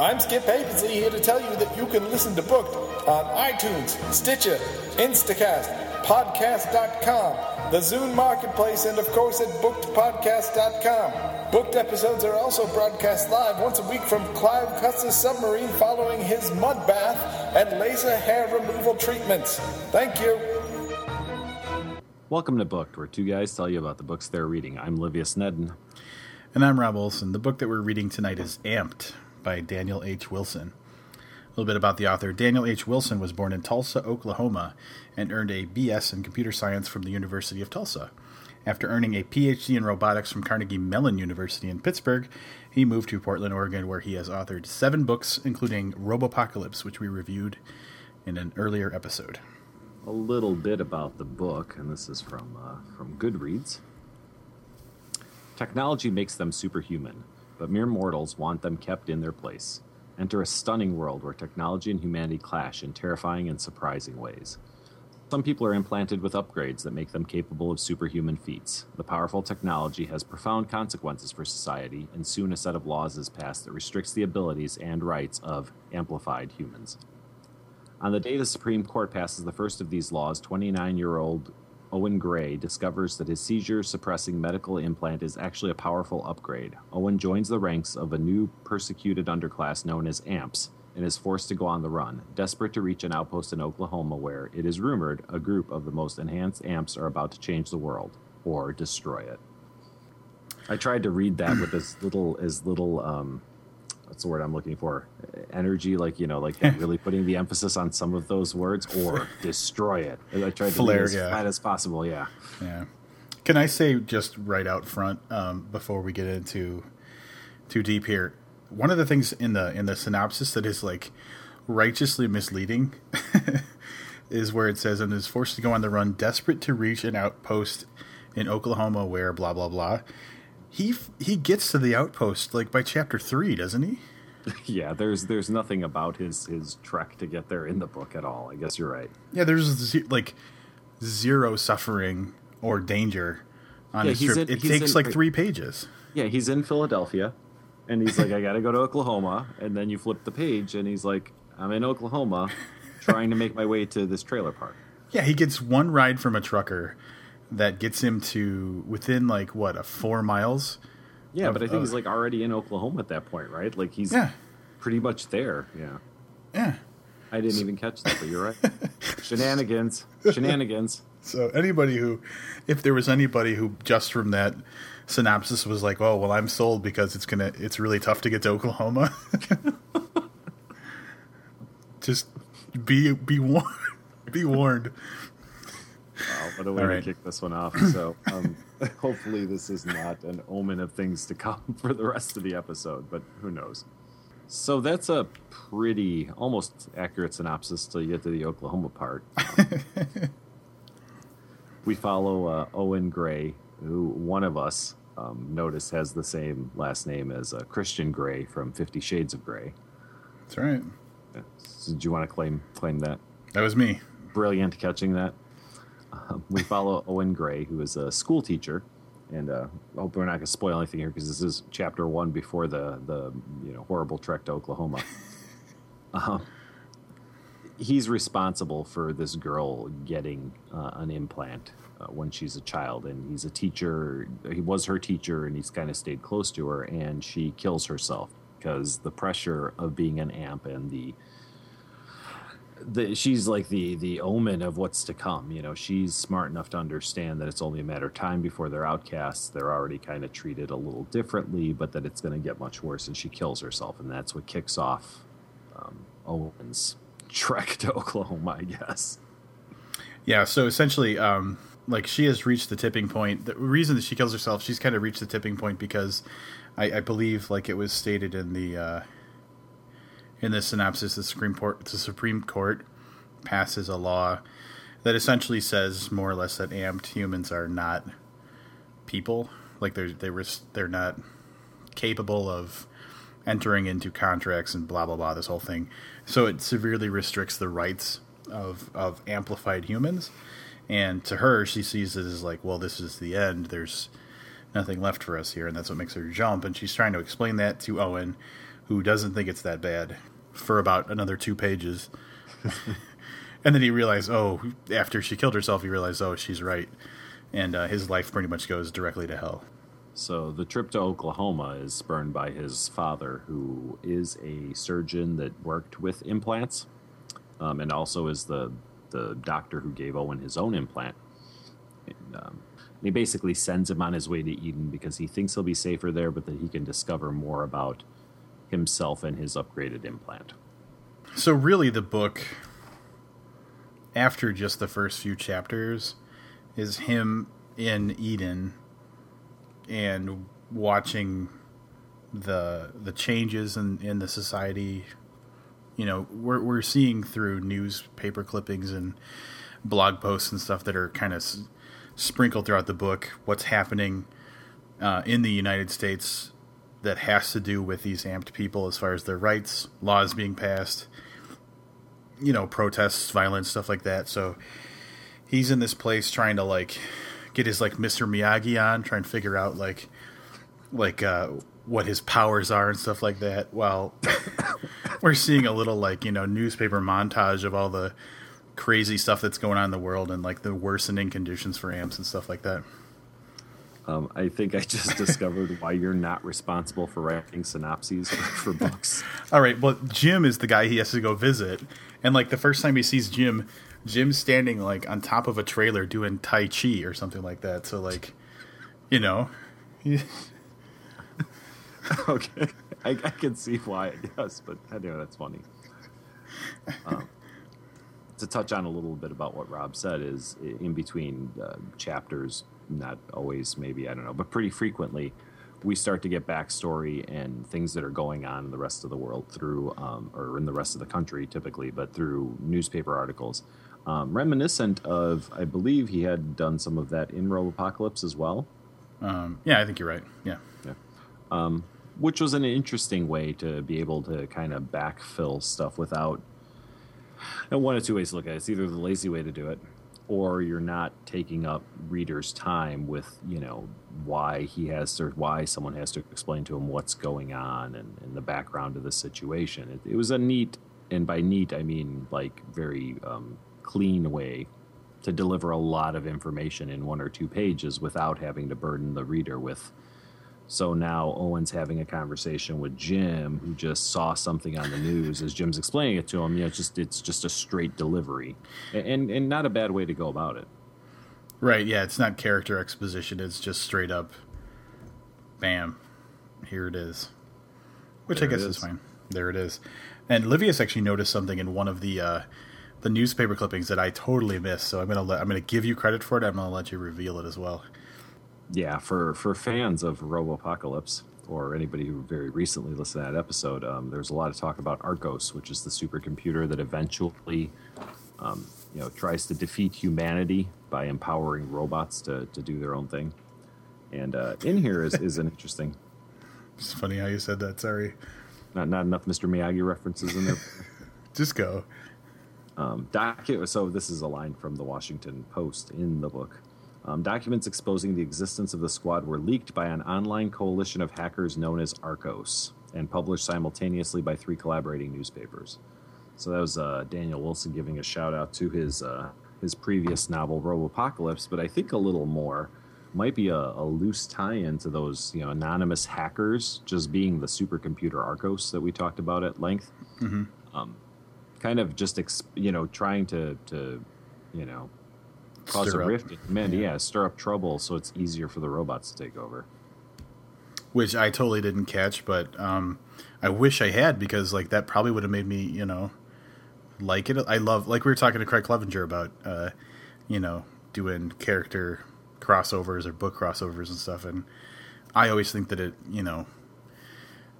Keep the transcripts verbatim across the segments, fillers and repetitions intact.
I'm Skip Hapensy here to tell you that you can listen to Booked on iTunes, Stitcher, Instacast, podcast dot com, the Zune Marketplace, and of course at booked podcast dot com. Booked episodes are also broadcast live once a week from Clive Cussler's submarine following his mud bath and laser hair removal treatments. Thank you. Welcome to Booked, where two guys tell you about the books they're reading. I'm Livia Snedden. And I'm Rob Olson. The book that we're reading tonight is Amped by Daniel H. Wilson. A little bit about the author. Daniel H. Wilson was born in Tulsa, Oklahoma, and earned a B S in computer science from the University of Tulsa. After earning a P H D in robotics from Carnegie Mellon University in Pittsburgh, he moved to Portland, Oregon, where he has authored seven books, including Robopocalypse, which we reviewed in an earlier episode. A little bit about the book, and this is from uh, from Goodreads. Technology makes them superhuman, but mere mortals want them kept in their place. Enter a stunning world where technology and humanity clash in terrifying and surprising ways. Some people are implanted with upgrades that make them capable of superhuman feats. The powerful technology has profound consequences for society, and soon a set of laws is passed that restricts the abilities and rights of amplified humans. On the day the Supreme Court passes the first of these laws, twenty-nine-year-old Owen Gray discovers that his seizure-suppressing medical implant is actually a powerful upgrade. Owen joins the ranks of a new persecuted underclass known as AMPS and is forced to go on the run, desperate to reach an outpost in Oklahoma where, it is rumored, a group of the most enhanced AMPS are about to change the world, or destroy it. I tried to read that with as little, as little, um, what's the word I'm looking for? Energy, like, you know, like really putting the emphasis on some of those words, or destroy it. I tried Flare, to be as yeah. flat as possible, yeah. Yeah. Can I say just right out front, um, before we get into too deep here, one of the things in the in the synopsis that is like righteously misleading is where it says, and is forced to go on the run, desperate to reach an outpost in Oklahoma where blah, blah, blah. He he gets to the outpost like by chapter three, doesn't he? Yeah, there's there's nothing about his, his trek to get there in the book at all. I guess you're right. Yeah, there's like zero suffering or danger on yeah, his trip. In, it takes in, like three pages. Yeah, he's in Philadelphia, and he's like, I got to go to Oklahoma. And then you flip the page, and he's like, I'm in Oklahoma trying to make my way to this trailer park. Yeah, he gets one ride from a trucker that gets him to within, like, what, a four miles? Yeah, of, but I think of, he's, like, already in Oklahoma at that point, right? Like, he's yeah. pretty much there, yeah. Yeah. I didn't so, even catch that, but you're right. Shenanigans. Shenanigans. So anybody who, if there was anybody who just from that synopsis was like, oh, well, I'm sold because it's gonna, it's really tough to get to Oklahoma. Just be, be warned. Be warned. Wow, what a way right. to kick this one off. So um, hopefully this is not an omen of things to come for the rest of the episode, but who knows. So that's a pretty, almost accurate synopsis till you get to the Oklahoma part. Um, we follow uh, Owen Gray, who one of us, um, notice, has the same last name as uh, Christian Gray from Fifty Shades of Gray. That's right. Yeah. So did you want to claim claim that? That was me. Brilliant catching that. Um, we follow Owen Gray, who is a school teacher, and uh, I hope we're not going to spoil anything here because this is chapter one before the, the you know horrible trek to Oklahoma. um, he's responsible for this girl getting uh, an implant uh, when she's a child, and he's a teacher. He was her teacher, and he's kind of stayed close to her, and she kills herself because the pressure of being an amp and the The, she's like the, the omen of what's to come. You know, she's smart enough to understand that it's only a matter of time before they're outcasts. They're already kind of treated a little differently, but that it's going to get much worse, and she kills herself. And that's what kicks off um, Owen's trek to Oklahoma, I guess. Yeah, so essentially, um, like, she has reached the tipping point. The reason that she kills herself, she's kind of reached the tipping point because I, I believe, like, it was stated in the... Uh, In this synopsis, the Supreme Court, the Supreme Court passes a law that essentially says more or less that amped humans are not people. Like they're they were they're not capable of entering into contracts and blah blah blah. This whole thing, so it severely restricts the rights of of amplified humans. And to her, she sees it as like, well, this is the end. There's nothing left for us here, and that's what makes her jump. And she's trying to explain that to Owen, who doesn't think it's that bad, for about another two pages. And then he realized, oh, after she killed herself, he realized, oh, she's right. And uh, his life pretty much goes directly to hell. So the trip to Oklahoma is spurned by his father, who is a surgeon that worked with implants, um, and also is the, the doctor who gave Owen his own implant. And, um, and he basically sends him on his way to Eden because he thinks he'll be safer there, but that he can discover more about himself and his upgraded implant. So really the book, after just the first few chapters, is him in Eden and watching the the changes in, in the society. You know, we're we're seeing through newspaper clippings and blog posts and stuff that are kind of s- sprinkled throughout the book what's happening uh, in the United States that has to do with these amped people as far as their rights, laws being passed, you know, protests, violence, stuff like that. So he's in this place trying to, like, get his, like, Mister Miyagi on, try and figure out, like, like uh, what his powers are and stuff like that. While we're seeing a little, like, you know, newspaper montage of all the crazy stuff that's going on in the world and, like, the worsening conditions for amps and stuff like that. Um, I think I just discovered why you're not responsible for writing synopses for, for books. All right, well, Jim is the guy he has to go visit. And, like, the first time he sees Jim... Jim's standing, like, on top of a trailer doing Tai Chi or something like that. So, like, you know. Okay. I, I can see why, I guess. But anyway, that's funny. Um, to touch on a little bit about what Rob said is in between uh, chapters, not always, maybe, I don't know, but pretty frequently, we start to get backstory and things that are going on in the rest of the world through, um, or in the rest of the country typically, but through newspaper articles. Um, reminiscent of, I believe he had done some of that in Robopocalypse as well. Um, yeah, I think you're right. Yeah. Yeah. Um, which was an interesting way to be able to kind of backfill stuff without, and one of two ways to look at it. It's either the lazy way to do it, or you're not taking up readers' time with, you know, why he has to, why someone has to explain to him what's going on and, and the background of the situation. It, it was a neat, and by neat I mean like very um, clean way to deliver a lot of information in one or two pages without having to burden the reader with. So now Owen's having a conversation with Jim, who just saw something on the news. As Jim's explaining it to him, you know, it's just it's just a straight delivery, and and not a bad way to go about it. Right? Yeah, it's not character exposition. It's just straight up, bam, here it is. Which there I guess is. is fine. There it is. And Livius actually noticed something in one of the uh, the newspaper clippings that I totally missed. So I'm gonna let, I'm gonna give you credit for it. I'm gonna let you reveal it as well. Yeah, for, for fans of Robopocalypse, or anybody who very recently listened to that episode, um, there's a lot of talk about Archos, which is the supercomputer that eventually um, you know, tries to defeat humanity by empowering robots to, to do their own thing. And uh, in here is, is an interesting... It's funny how you said that, sorry. Not not enough Mister Miyagi references in there. Just go. Um, docu- so this is a line from the Washington Post in the book. Um, documents exposing the existence of the squad were leaked by an online coalition of hackers known as Archos and published simultaneously by three collaborating newspapers. So that was uh, Daniel Wilson giving a shout out to his uh, his previous novel, Robopocalypse, but I think a little more might be a, a loose tie-in to those, you know, anonymous hackers just being the supercomputer Archos that we talked about at length. Mm-hmm. Um, kind of just, exp- you know, trying to, to you know, cause stir a up. rift, man, yeah. yeah, stir up trouble so it's easier for the robots to take over. Which I totally didn't catch, but um, I wish I had, because like that probably would have made me, you know, like it. I love, like we were talking to Craig Clevenger about, uh, you know, doing character crossovers or book crossovers and stuff, and I always think that it, you know,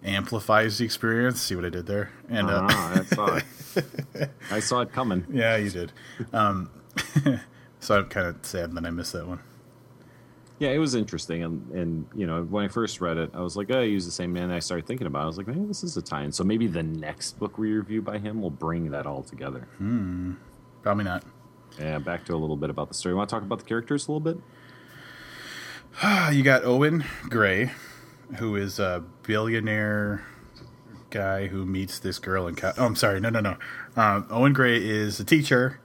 amplifies the experience. See what I did there? And uh, uh, I saw it. I saw it coming. Yeah, you did. Um So I'm kind of sad that I missed that one. Yeah, it was interesting. And, and, you know, when I first read it, I was like, oh, I use the same man. And I started thinking about it. I was like, maybe this is a tie-in. So maybe the next book we review by him will bring that all together. Hmm. Probably not. Yeah, back to a little bit about the story. Want to talk about the characters a little bit? You got Owen Gray, who is a billionaire guy who meets this girl in college. Oh, I'm sorry. No, no, no. Um, Owen Gray is a teacher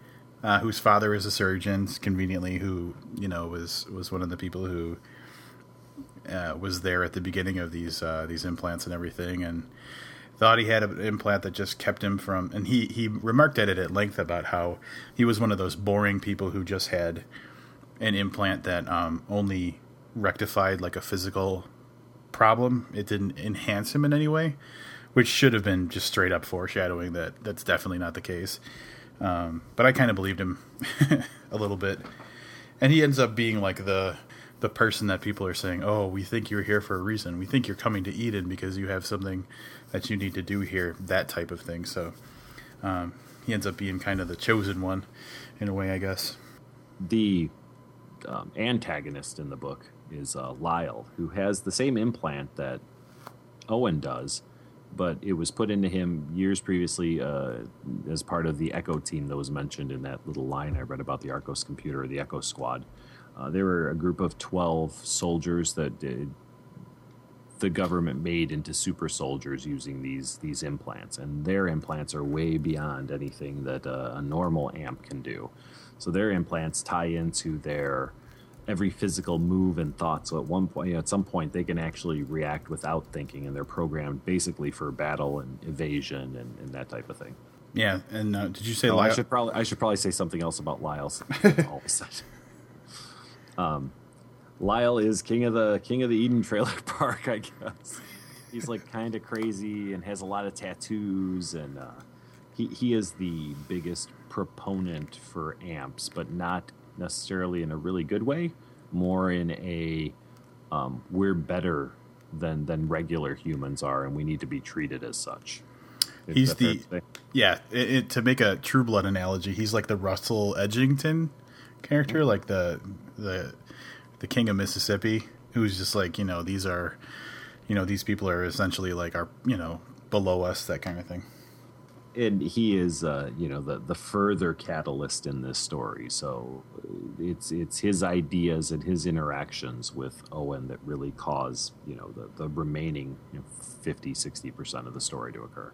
uh, whose father is a surgeon, conveniently, who, you know, was, was one of the people who uh, was there at the beginning of these uh, these implants and everything, and thought he had an implant that just kept him from... And he, he remarked at it at length about how he was one of those boring people who just had an implant that um, only rectified like a physical problem. It didn't enhance him in any way, which should have been just straight up foreshadowing that that's definitely not the case. Um, but I kind of believed him a little bit. And he ends up being like the the person that people are saying, oh, we think you're here for a reason. We think you're coming to Eden because you have something that you need to do here, that type of thing. So um, he ends up being kind of the chosen one in a way, I guess. The um, antagonist in the book is uh, Lyle, who has the same implant that Owen does, but it was put into him years previously uh, as part of the Echo team that was mentioned in that little line I read about the Archos computer, or the Echo Squad. Uh, they were a group of twelve soldiers that did, the government made into super soldiers using these these implants, and their implants are way beyond anything that uh, a normal amp can do. So their implants tie into their every physical move and thought. So at one point, you know, at some point, they can actually react without thinking, and they're programmed basically for battle and evasion and, and that type of thing. Yeah, and uh, did you say oh, Lyle? I should probably I should probably say something else about Lyle. All of a sudden, um, Lyle is king of the king of the Eden Trailer Park, I guess. He's like kind of crazy and has a lot of tattoos, and uh, he he is the biggest proponent for amps, but not necessarily in a really good way, more in a um, we're better than than regular humans are, and we need to be treated as such. Is he's the yeah it, it, to make a True Blood analogy, he's like the Russell Edgington character, like the the the King of Mississippi, who's just like, you know, these are, you know, these people are essentially like our, you know, below us, that kind of thing. And he is, uh, you know, the, the further catalyst in this story. So it's it's his ideas and his interactions with Owen that really cause, you know, the, the remaining, you know, fifty, sixty percent of the story to occur.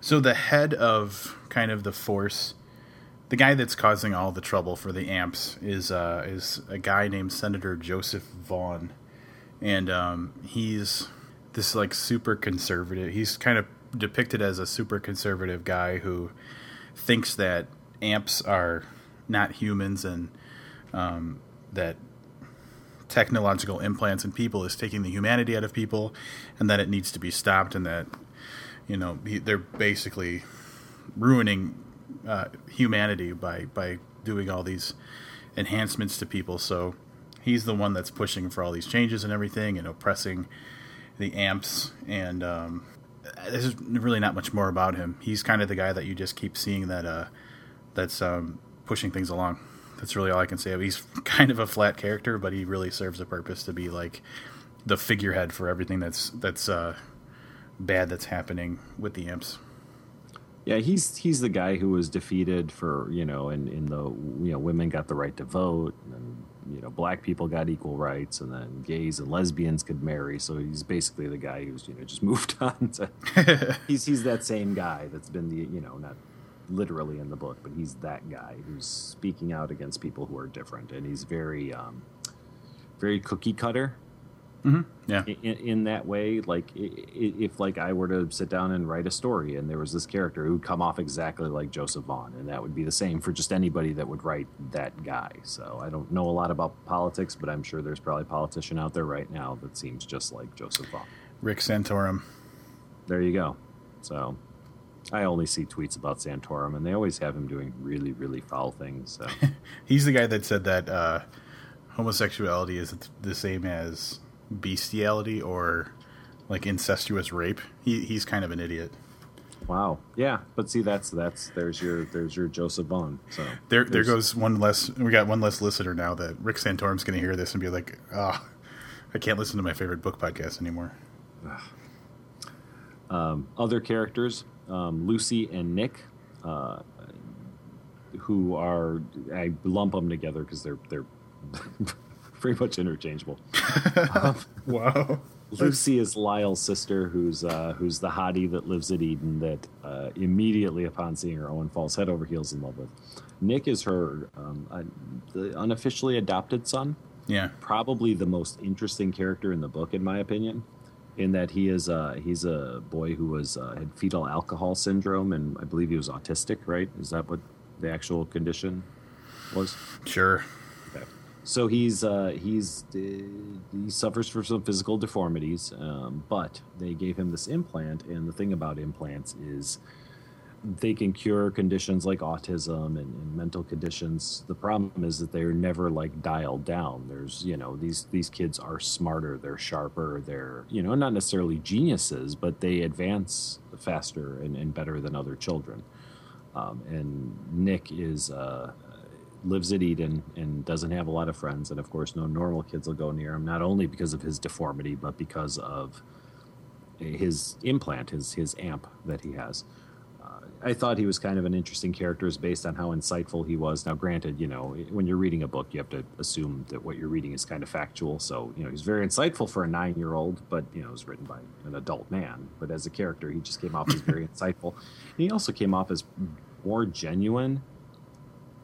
So the head of kind of the force, the guy that's causing all the trouble for the amps is uh, is a guy named Senator Joseph Vaughn. And um, he's this like super conservative. He's kind of depicted as a super conservative guy who thinks that amps are not humans, and um, that technological implants in people is taking the humanity out of people, and that it needs to be stopped, and that, you know, they're basically ruining uh, humanity by, by doing all these enhancements to people. So he's the one that's pushing for all these changes and everything, and oppressing the amps, and um there's really not much more about him. He's kind of the guy that you just keep seeing that uh, that's um, pushing things along. That's really all I can say. He's kind of a flat character, but he really serves a purpose to be like the figurehead for everything that's that's uh, bad that's happening with the amps. Yeah, he's he's the guy who was defeated for, you know, in, in the, you know, women got the right to vote, and, you know, black people got equal rights, and then gays and lesbians could marry. So he's basically the guy who's, you know, just moved on to, he's he's that same guy that's been the, you know, not literally in the book, but he's that guy who's speaking out against people who are different. And he's very, um, very cookie cutter. Mm-hmm. Yeah. In, in that way, like if like I were to sit down and write a story, and there was this character who would come off exactly like Joseph Vaughn, and that would be the same for just anybody that would write that guy. So I don't know a lot about politics, but I'm sure there's probably a politician out there right now that seems just like Joseph Vaughn. Rick Santorum. There you go. So I only see tweets about Santorum, and they always have him doing really, really foul things. So. He's the guy that said that uh, homosexuality is the same as bestiality or like incestuous rape. He he's kind of an idiot. Wow. Yeah, but see, that's that's there's your there's your Joseph Vaughn. So there there goes one less. We got one less listener now. That Rick Santorum's going to hear this and be like, ah, oh, I can't listen to my favorite book podcast anymore. Um, other characters, um, Lucy and Nick, uh, who are, I lump them together because they're they're. pretty much interchangeable. um, wow. Lucy is Lyle's sister, who's uh, who's the hottie that lives at Eden that uh, immediately upon seeing her, Owen falls head over heels in love with. Nick is her um, uh, the unofficially adopted son. Yeah. Probably the most interesting character in the book, in my opinion, in that he is uh, he's a boy who was uh, had fetal alcohol syndrome, and I believe he was autistic, right? Is that what the actual condition was? Sure. So he's uh, he's uh, he suffers from some physical deformities, um, but they gave him this implant. And the thing about implants is they can cure conditions like autism and, and mental conditions. The problem is that they're never like dialed down. There's you know these these kids are smarter, they're sharper, they're you know not necessarily geniuses, but they advance faster and, and better than other children. Um, and Nick is. Uh, lives at Eden and doesn't have a lot of friends, and of course no normal kids will go near him, not only because of his deformity but because of his implant, his his amp that he has. Uh, I thought he was kind of an interesting character based on how insightful he was. Now granted, you know, when you're reading a book you have to assume that what you're reading is kind of factual, so you know he's very insightful for a nine-year-old, but you know it was written by an adult man, but as a character he just came off as very insightful, and he also came off as more genuine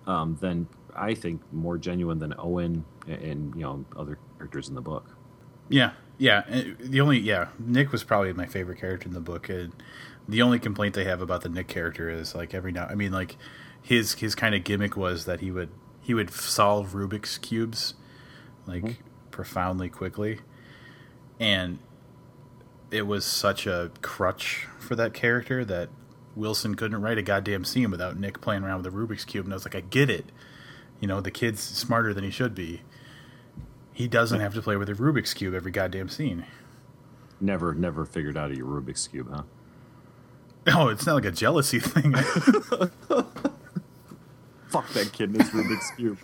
Um, then I think more genuine than Owen and, and, you know, other characters in the book. Yeah. Yeah. The only, yeah, Nick was probably my favorite character in the book. And the only complaint I have about the Nick character is like every now, I mean, like his, his kind of gimmick was that he would, he would solve Rubik's cubes like mm-hmm. profoundly quickly. And it was such a crutch for that character that Wilson couldn't write a goddamn scene without Nick playing around with a Rubik's Cube. And I was like, I get it. You know, the kid's smarter than he should be. He doesn't have to play with a Rubik's Cube every goddamn scene. Never, never figured out a Rubik's Cube, huh? Oh, it's not like a jealousy thing. Fuck that kid and his Rubik's Cube.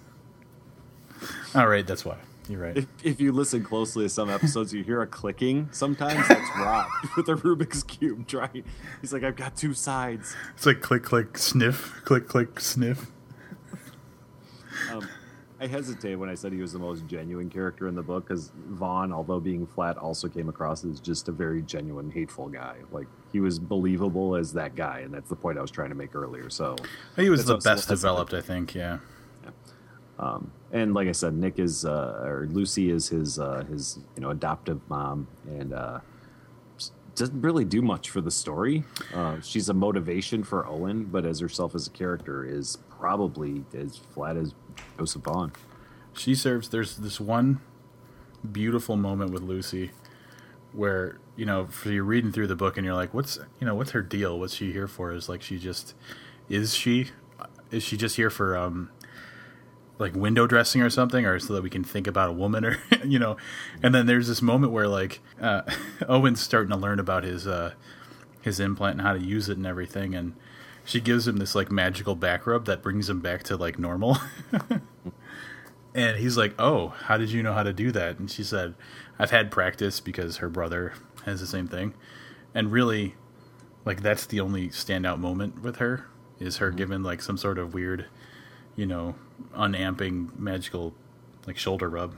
All right, that's why. You're right. If, if you listen closely to some episodes, you hear a clicking. Sometimes that's Rob with a Rubik's Cube trying. He's like, I've got two sides. It's like click, click, sniff, click, click, sniff. um, I hesitate when I said he was the most genuine character in the book because Vaughn, although being flat, also came across as just a very genuine, hateful guy. Like, he was believable as that guy, and that's the point I was trying to make earlier. So he was the best developed, I think, yeah. yeah. Um, and like I said, Nick is, uh, or Lucy is his, uh, his, you know, adoptive mom, and uh, doesn't really do much for the story. Uh, she's a motivation for Owen, but as herself as a character is probably as flat as Joseph Vaughn. She serves, there's this one beautiful moment with Lucy where, you know, for you're reading through the book and you're like, what's, you know, what's her deal? What's she here for? Is like, she just, is she, is she just here for, um, like window dressing or something, or so that we can think about a woman, or you know. And then there's this moment where like uh, Owen's starting to learn about his uh, his implant and how to use it and everything, and she gives him this like magical back rub that brings him back to like normal. And he's like, "Oh, how did you know how to do that?" And she said, "I've had practice because her brother has the same thing." And really, like that's the only standout moment with her is her mm-hmm. giving like some sort of weird, you know, unamping magical like shoulder rub.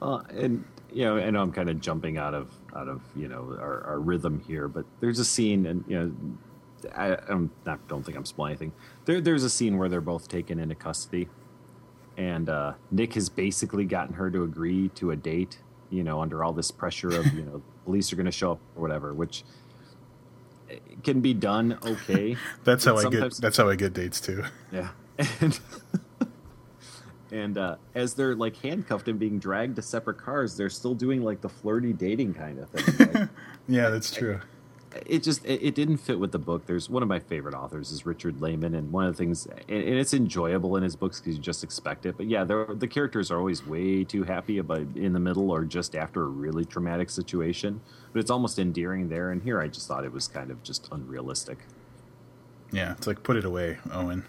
Uh, and you know, I know I'm kind of jumping out of out of you know our, our rhythm here, but there's a scene, and you know, I I'm not don't think I'm spoiling anything. There there's a scene where they're both taken into custody, and uh, Nick has basically gotten her to agree to a date. You know, under all this pressure of you know police are going to show up or whatever, which can be done. Okay, that's how I get that's how I get dates too. Yeah. And, and uh, as they're like handcuffed and being dragged to separate cars, they're still doing like the flirty dating kind of thing. Like, yeah, that's true. I, it just it, it didn't fit with the book. There's one of my favorite authors is Richard Lehman, and one of the things, and, and it's enjoyable in his books because you just expect it. But yeah, the characters are always way too happy about in the middle or just after a really traumatic situation. But it's almost endearing there, and here I just thought it was kind of just unrealistic. Yeah, it's like put it away, Owen.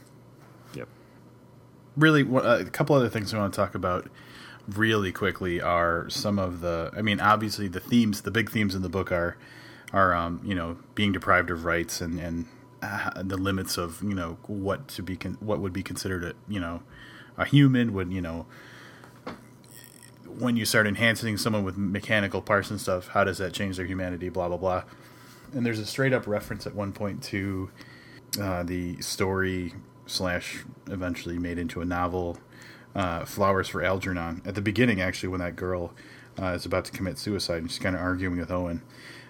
Really, a couple other things I want to talk about really quickly are some of the, I mean, obviously the themes, the big themes in the book are, are um, you know, being deprived of rights and, and uh, the limits of, you know, what to be, con- what would be considered, a, you know, a human would, you know, when you start enhancing someone with mechanical parts and stuff, how does that change their humanity, blah, blah, blah. And there's a straight-up reference at one point to uh, the story slash eventually made into a novel, uh, Flowers for Algernon. At the beginning, actually, when that girl uh, is about to commit suicide, and she's kind of arguing with Owen.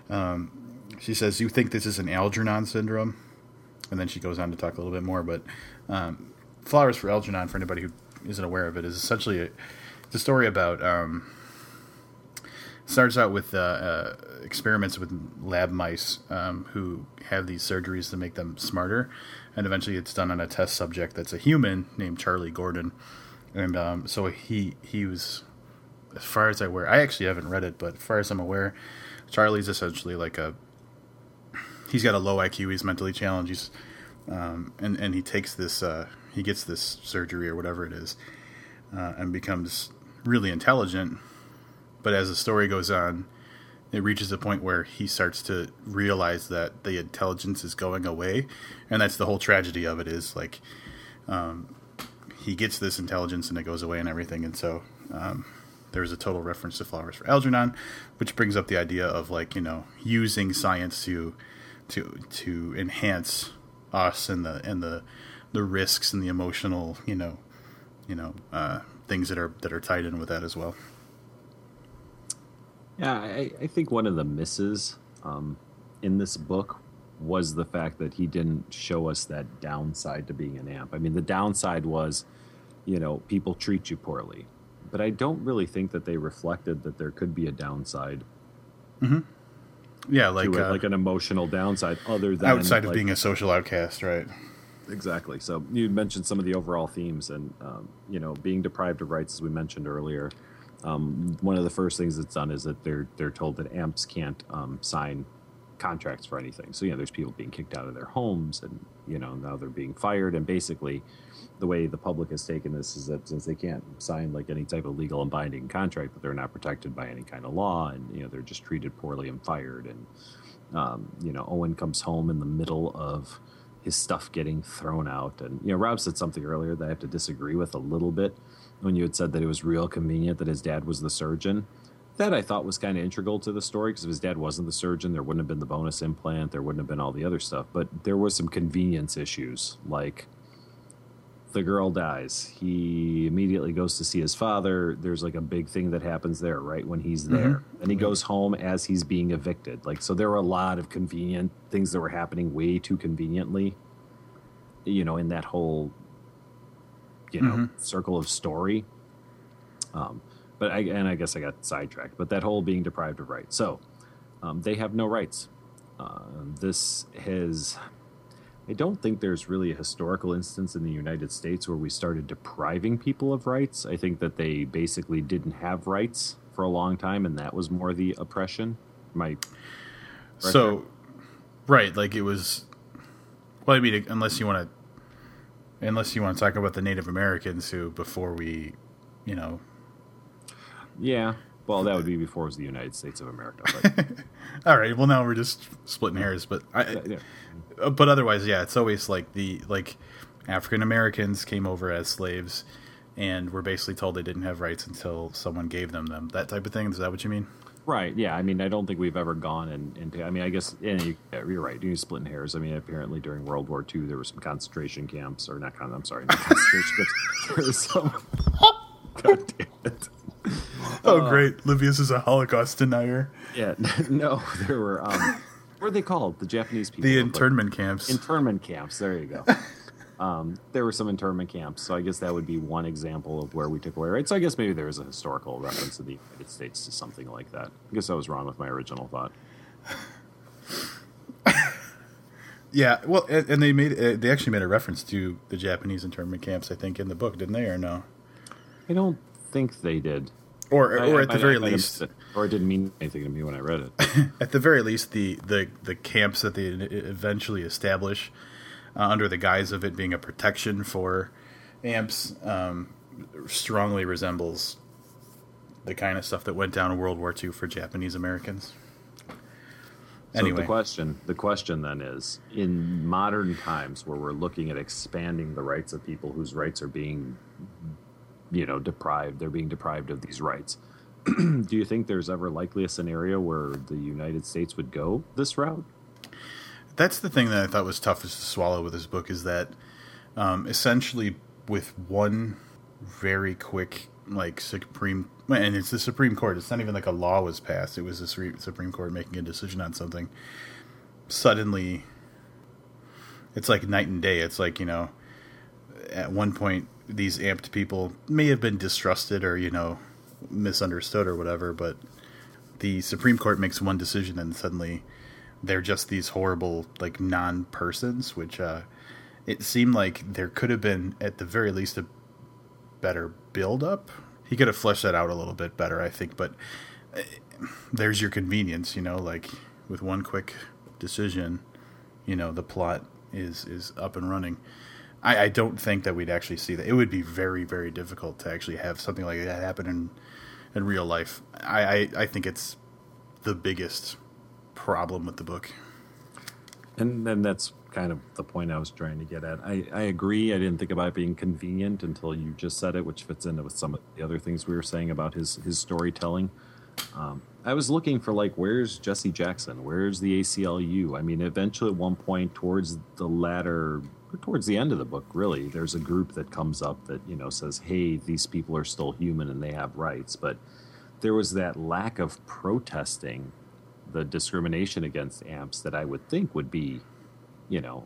Um, she says, "You think this is an Algernon syndrome?" And then she goes on to talk a little bit more. But um, Flowers for Algernon, for anybody who isn't aware of it, is essentially a, it's a story about... Um, starts out with uh, uh, experiments with lab mice um, who have these surgeries to make them smarter, and eventually it's done on a test subject that's a human named Charlie Gordon. And um, so he he was, as far as I'm aware, I actually haven't read it, but as far as I'm aware, Charlie's essentially like a, he's got a low I Q, he's mentally challenged, he's, um, and, and he takes this, uh, he gets this surgery or whatever it is, uh, and becomes really intelligent. But as the story goes on, it reaches a point where he starts to realize that the intelligence is going away. And that's the whole tragedy of it is, like, um, he gets this intelligence and it goes away and everything. And so um, there's a total reference to Flowers for Algernon, which brings up the idea of, like, you know, using science to to to enhance us and the and the the risks and the emotional, you know, you know, uh, things that are that are tied in with that as well. Yeah, I, I think one of the misses um, in this book was the fact that he didn't show us that downside to being an amp. I mean, the downside was, you know, people treat you poorly. But I don't really think that they reflected that there could be a downside. Mm-hmm. Yeah, like it, uh, like an emotional downside other than... outside of like, being a social outcast, right? Exactly. So you mentioned some of the overall themes and, um, you know, being deprived of rights, as we mentioned earlier. Um, one of the first things that's done is that they're they're told that A M P S can't um, sign contracts for anything. So, you know, there's people being kicked out of their homes and, you know, now they're being fired. And basically the way the public has taken this is that since they can't sign like any type of legal and binding contract, that they're not protected by any kind of law. And, you know, they're just treated poorly and fired. And, um, you know, Owen comes home in the middle of his stuff getting thrown out. And, you know, Rob said something earlier that I have to disagree with a little bit. When you had said that it was real convenient that his dad was the surgeon, that I thought was kind of integral to the story, because if his dad wasn't the surgeon, there wouldn't have been the bonus implant, there wouldn't have been all the other stuff. But there was some convenience issues, like the girl dies. He immediately goes to see his father. There's like a big thing that happens there right when he's there. Mm-hmm. And he goes home as he's being evicted. Like, so there were a lot of convenient things that were happening way too conveniently, you know, in that whole... you know, mm-hmm. circle of story. Um, but I, and I guess I got sidetracked, but that whole being deprived of rights. So um, they have no rights. Uh, this has, I don't think there's really a historical instance in the United States where we started depriving people of rights. I think that they basically didn't have rights for a long time. And that was more the oppression. My. So, right. Like it was, well, I mean, unless you want to, Unless you want to talk about the Native Americans who, before we, you know... Yeah, well, that would be before it was the United States of America. But. All right, well, now we're just splitting hairs, but I, yeah. But otherwise, yeah, it's always like the like African Americans came over as slaves and were basically told they didn't have rights until someone gave them them. That type of thing, is that what you mean? Right, yeah, I mean, I don't think we've ever gone and, and I mean, I guess, and you, you're right, you're splitting hairs. I mean, apparently during World War Two, there were some concentration camps, or not, I'm sorry, not concentration camps, there was some, god damn it. Oh, uh, great, Livius is a Holocaust denier. Yeah, no, there were, um, what are they called, the Japanese people? The internment like, camps. Internment camps, there you go. Um, there were some internment camps, so I guess that would be one example of where we took away rights. So I guess maybe there is a historical reference to the United States to something like that. I guess I was wrong with my original thought. Yeah, well, and, and they made uh, they actually made a reference to the Japanese internment camps, I think, in the book, didn't they, or no? I don't think they did. Or, or, I, or at I, the I, very I, least, I or it didn't mean anything to me when I read it. At the very least, the the the camps that they eventually establish. Uh, under the guise of it being a protection for amps, um, strongly resembles the kind of stuff that went down in World War Two for Japanese Americans. Anyway. So the question, the question then is, in modern times where we're looking at expanding the rights of people whose rights are being, you know, deprived, they're being deprived of these rights, Do you think there's ever likely a scenario where the United States would go this route? That's the thing that I thought was toughest to swallow with this book, is that um, essentially with one very quick, like, Supreme... And it's the Supreme Court. It's not even like a law was passed. It was the Supreme Court making a decision on something. Suddenly, it's like night and day. It's like, you know, at one point, these amped people may have been distrusted or, you know, misunderstood or whatever, but the Supreme Court makes one decision and suddenly they're just these horrible, like, non-persons, which uh, it seemed like there could have been, at the very least, a better build-up. He could have fleshed that out a little bit better, I think, but there's your convenience, you know, like, with one quick decision, you know, the plot is, is up and running. I, I don't think that we'd actually see that. It would be very, very difficult to actually have something like that happen in in real life. I, I, I think it's the biggest problem with the book. And then that's kind of the point I was trying to get at. I, I agree. I didn't think about it being convenient until you just said it, which fits into with some of the other things we were saying about his, his storytelling. Um, I was looking for, like, where's Jesse Jackson? Where's the A C L U? I mean, eventually at one point towards the latter, towards the end of the book, really, there's a group that comes up that, you know, says, hey, these people are still human and they have rights. But there was that lack of protesting the discrimination against A M P S that I would think would be, you know,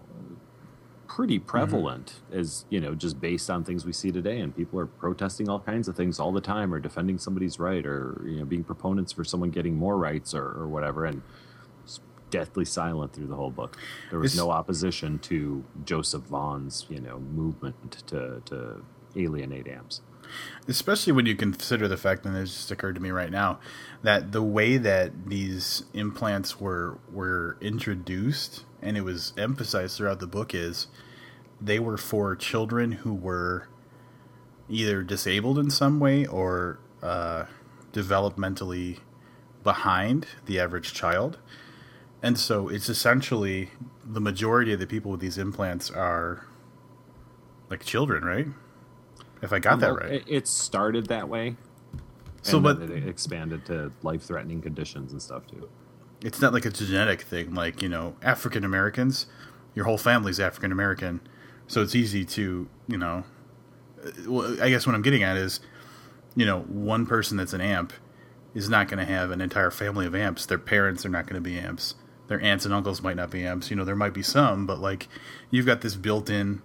pretty prevalent, mm-hmm. as, you know, just based on things we see today. And people are protesting all kinds of things all the time, or defending somebody's right, or, you know, being proponents for someone getting more rights, or, or whatever. And deathly silent through the whole book. There was it's, no opposition to Joseph Vaughn's, you know, movement to to alienate A M P S. Especially when you consider the fact, and it just occurred to me right now, that the way that these implants were were introduced, and it was emphasized throughout the book, is they were for children who were either disabled in some way or uh, developmentally behind the average child. And so it's essentially the majority of the people with these implants are like children, right? If I got well, that right. It started that way. So, and but then it expanded to life-threatening conditions and stuff too. It's not like a genetic thing, like, you know, African Americans, your whole family's African American. So it's easy to, you know, well, I guess what I'm getting at is, you know, one person that's an A M P is not going to have an entire family of A M Ps. Their parents are not going to be A M Ps. Their aunts and uncles might not be A M Ps. You know, there might be some, but, like, you've got this built-in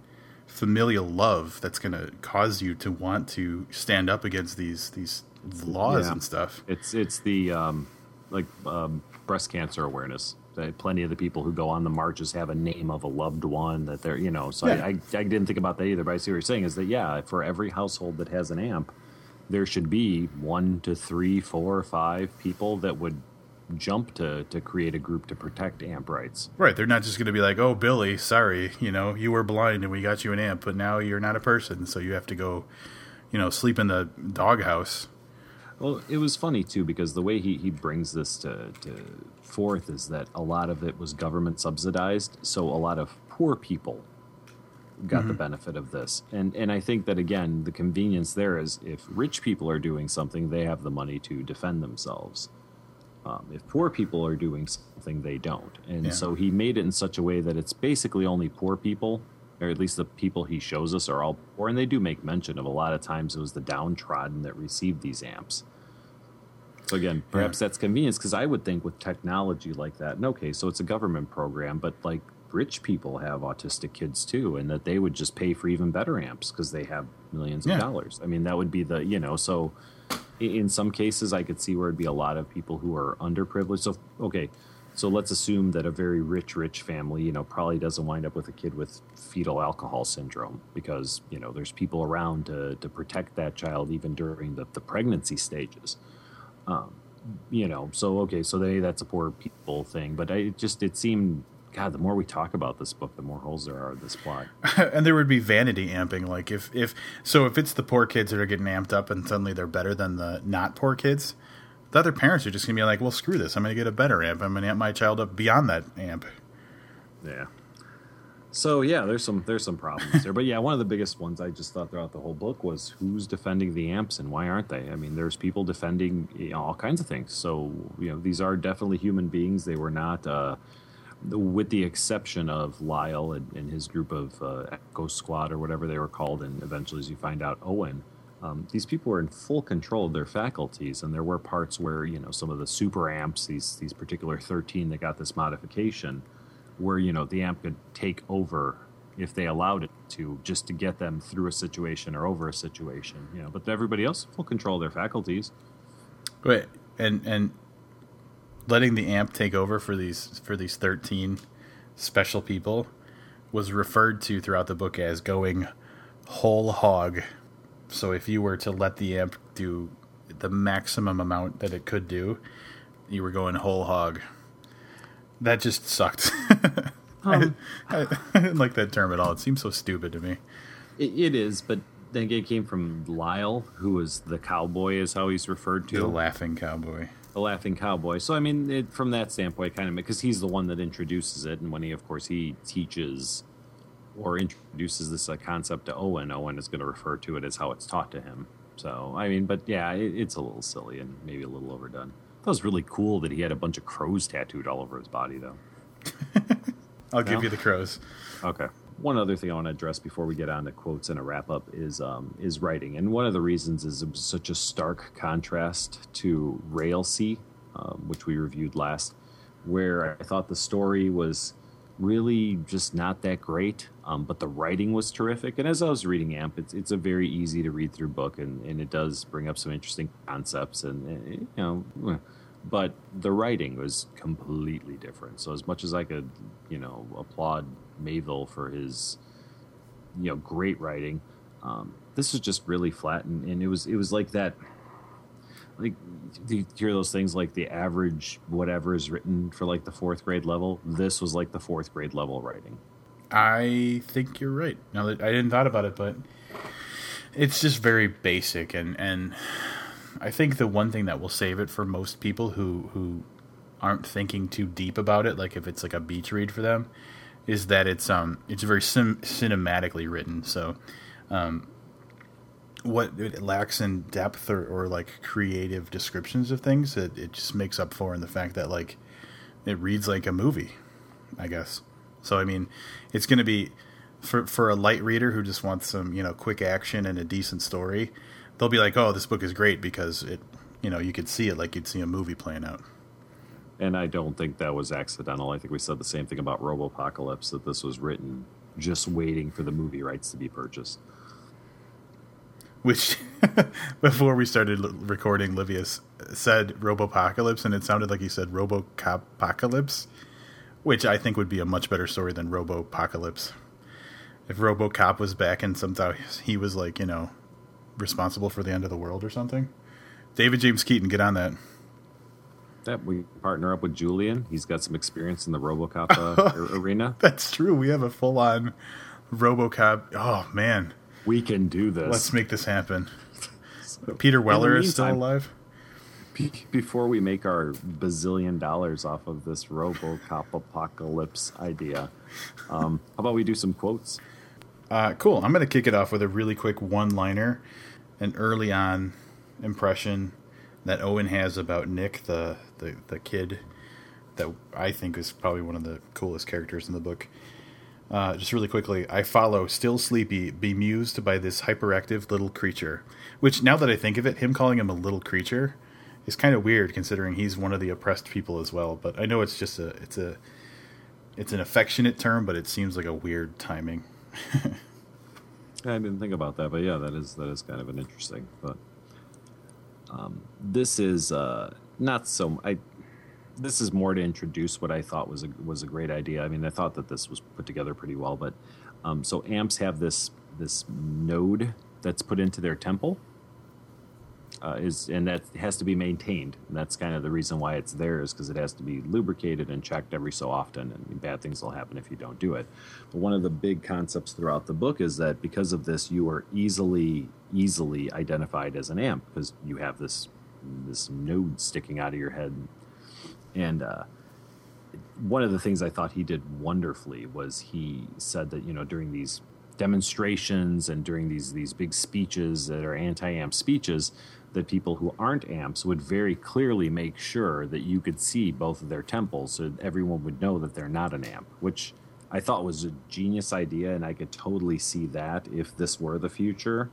familial love that's going to cause you to want to stand up against these these laws yeah. and stuff. It's it's the, um, like, um, breast cancer awareness. Plenty of the people who go on the marches have a name of a loved one that they're, you know. So yeah. I, I, I didn't think about that either, but I see what you're saying is that, yeah, for every household that has an A M P, there should be one to three, four, five people that would jump to to create a group to protect A M P rights. Right. They're not just going to be like, oh, Billy, sorry, you know, you were blind and we got you an A M P, but now you're not a person, so you have to go, you know, sleep in the doghouse. Well, it was funny, too, because the way he, he brings this to, to forth is that a lot of it was government subsidized, so a lot of poor people got mm-hmm. the benefit of this. And and I think that, again, the convenience there is if rich people are doing something, they have the money to defend themselves. Um, if poor people are doing something, they don't. And yeah. so he made it in such a way that it's basically only poor people, or at least the people he shows us are all poor. And they do make mention of a lot of times it was the downtrodden that received these A M Ps. So again, perhaps yeah. that's convenience, because I would think with technology like that, and okay, so it's a government program, but like, rich people have autistic kids too, and that they would just pay for even better A M Ps because they have millions of yeah. dollars. I mean, that would be the, you know, so in some cases I could see where it'd be a lot of people who are underprivileged. So, okay, so let's assume that a very rich, rich family, you know, probably doesn't wind up with a kid with fetal alcohol syndrome because, you know, there's people around to, to protect that child even during the, the pregnancy stages. Um, you know, so, okay, so they, that's a poor people thing, but I just, it seemed, God, the more we talk about this book, the more holes there are in this plot. And there would be vanity amping. Like if, if so, if it's the poor kids that are getting amped up and suddenly they're better than the not poor kids, the other parents are just going to be like, well, screw this. I'm going to get a better amp. I'm going to amp my child up beyond that amp. Yeah. So yeah, there's some there's some problems there. But yeah, one of the biggest ones I just thought throughout the whole book was who's defending the A M P S and why aren't they? I mean, there's people defending, you know, all kinds of things. So, you know, these are definitely human beings. They were not, uh, with the exception of Lyle and, and his group of uh, Echo Squad or whatever they were called, and eventually, as you find out, Owen. Um, these people were in full control of their faculties, and there were parts where, you know, some of the super amps, these these particular thirteen that got this modification, where, you know, the amp could take over if they allowed it to, just to get them through a situation or over a situation, you know. But everybody else, full control of their faculties. Wait, and and letting the amp take over for these for these thirteen special people was referred to throughout the book as going whole hog. So if you were to let the amp do the maximum amount that it could do, you were going whole hog. That just sucked. Um, I, I, I didn't like that term at all. It seems so stupid to me. It, it is, but then it came from Lyle, who was the cowboy, is how he's referred to. The laughing cowboy. The laughing cowboy. So, I mean, it, from that standpoint, kind of, because he's the one that introduces it, and when he, of course, he teaches or introduces this uh, concept to Owen, Owen is going to refer to it as how it's taught to him. So, I mean, but yeah, it, it's a little silly and maybe a little overdone. That was really cool that he had a bunch of crows tattooed all over his body, though. I'll you give know? you the crows. Okay. One other thing I want to address before we get on to quotes and a wrap-up is um, is writing. And one of the reasons is it was such a stark contrast to Railsea, um, which we reviewed last, where I thought the story was really just not that great, um, but the writing was terrific. And as I was reading Amp, it's it's a very easy to read through book, and, and it does bring up some interesting concepts, and, and you know, but the writing was completely different. So as much as I could, you know, applaud Mayville for his, you know, great writing, um, this was just really flat, and, and it was it was like that. Like, you hear those things like the average whatever is written for like the fourth grade level. This was like the fourth grade level writing. I think you're right. Now that I didn't thought about it, but it's just very basic. And, and I think the one thing that will save it for most people who, who aren't thinking too deep about it, like if it's like a beach read for them, is that it's, um, it's very sim- cinematically written. So, um, what it lacks in depth or, or like creative descriptions of things, it, it just makes up for in the fact that like it reads like a movie, I guess. So I mean, it's going to be for for a light reader who just wants some, you know, quick action and a decent story. They'll be like, oh, this book is great because it, you know, you could see it like you'd see a movie playing out. And I don't think that was accidental. I think we said the same thing about Robopocalypse, that this was written just waiting for the movie rights to be purchased. Which, before we started recording, Livia said Robopocalypse, and it sounded like he said RoboCop-pocalypse, which I think would be a much better story than Robopocalypse. If RoboCop was back and sometimes he was, like, you know, responsible for the end of the world or something. David James Keaton, get on that. That we partner up with Julian. He's got some experience in the RoboCop uh, arena. That's true. We have a full-on RoboCop. Oh, man. We can do this. Let's make this happen. So, Peter Weller meantime, is still alive. Be- before we make our bazillion dollars off of this RoboCop apocalypse idea, um, how about we do some quotes? Uh, cool. I'm going to kick it off with a really quick one-liner, an early on impression that Owen has about Nick, the, the, the kid that I think is probably one of the coolest characters in the book. Uh, just really quickly, I follow, still sleepy, bemused by this hyperactive little creature. Which, now that I think of it, him calling him a little creature is kind of weird, considering he's one of the oppressed people as well. But I know it's just a, it's a, it's an affectionate term, but it seems like a weird timing. I didn't think about that, but yeah, that is that is kind of an interesting thought. Um, this is uh, not so. I. This is more to introduce what I thought was a, was a great idea. I mean, I thought that this was put together pretty well, but um, so amps have this this node that's put into their temple, uh, is and that has to be maintained. And that's kind of the reason why it's there, is because it has to be lubricated and checked every so often, and bad things will happen if you don't do it. But one of the big concepts throughout the book is that because of this, you are easily, easily identified as an amp, because you have this this node sticking out of your head. And uh, one of the things I thought he did wonderfully was he said that, you know, during these demonstrations and during these these big speeches that are anti-A M P speeches, that people who aren't A M Ps would very clearly make sure that you could see both of their temples so everyone would know that they're not an A M P, which I thought was a genius idea, and I could totally see that if this were the future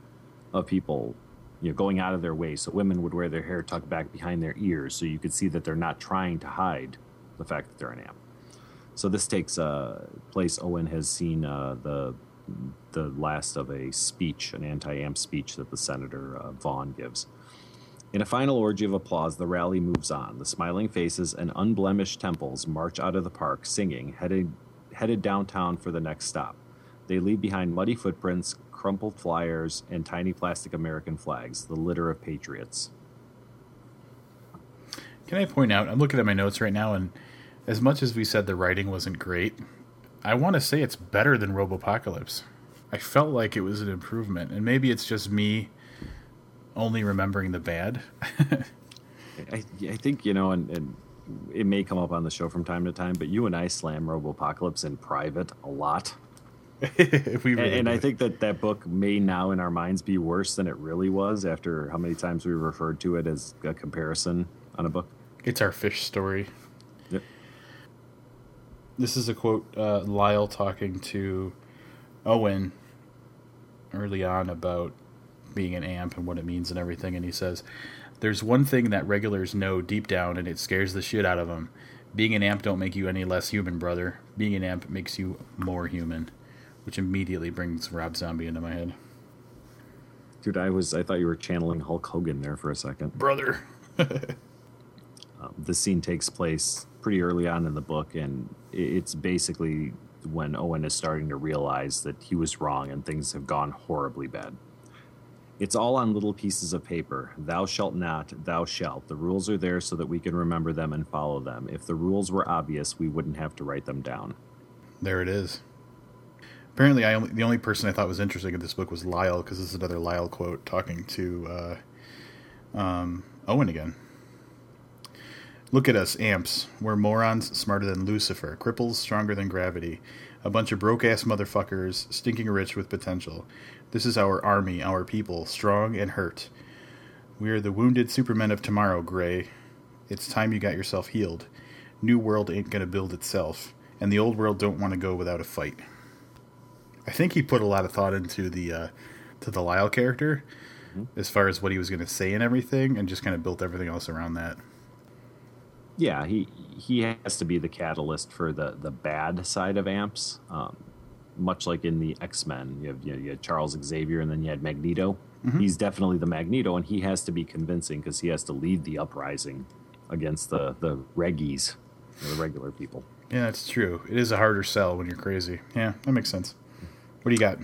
of people, you know, going out of their way. So women would wear their hair tucked back behind their ears so you could see that they're not trying to hide the fact that they're an A M P. So this takes uh, place. Owen has seen uh, the the last of a speech, an anti-A M P speech that the Senator uh, Vaughn gives. In a final orgy of applause, the rally moves on. The smiling faces and unblemished temples march out of the park, singing, headed headed downtown for the next stop. They leave behind muddy footprints, crumpled flyers, and tiny plastic American flags, the litter of patriots. Can I point out, I'm looking at my notes right now, and as much as we said the writing wasn't great, I want to say it's better than Robopocalypse. I felt like it was an improvement, and maybe it's just me only remembering the bad. I, I think, you know, and, and it may come up on the show from time to time, but you and I slam Robopocalypse in private a lot. we really and and I think that that book may now in our minds be worse than it really was after how many times we referred to it as a comparison on a book. It's our fish story. Yep. This is a quote, uh, Lyle talking to Owen early on about being an A M P and what it means and everything, and he says, "There's one thing that regulars know deep down, and it scares the shit out of them. Being an A M P don't make you any less human, brother. Being an A M P makes you more human," which immediately brings Rob Zombie into my head. Dude, I was—I thought you were channeling Hulk Hogan there for a second, brother. um, this scene takes place pretty early on in the book, and it's basically when Owen is starting to realize that he was wrong and things have gone horribly bad. It's all on little pieces of paper. Thou shalt not, thou shalt. The rules are there so that we can remember them and follow them. If the rules were obvious, we wouldn't have to write them down. There it is. Apparently, I only, the only person I thought was interesting in this book was Lyle, because this is another Lyle quote talking to uh, um, Owen again. "Look at us, A M Ps. We're morons smarter than Lucifer, cripples stronger than gravity. A bunch of broke-ass motherfuckers, stinking rich with potential. This is our army, our people, strong and hurt. We are the wounded supermen of tomorrow, Gray. It's time you got yourself healed. New world ain't gonna build itself, and the old world don't want to go without a fight." I think he put a lot of thought into the uh, to the Lyle character, mm-hmm. as far as what he was going to say and everything, and just kind of built everything else around that. Yeah, he he has to be the catalyst for the, the bad side of A M Ps. Um, much like in the X-Men, you have you, know, you had Charles Xavier and then you had Magneto. Mm-hmm. He's definitely the Magneto, and he has to be convincing because he has to lead the uprising against the the reggies, the regular people. Yeah, that's true. It is a harder sell when you're crazy. Yeah, that makes sense. What do you got?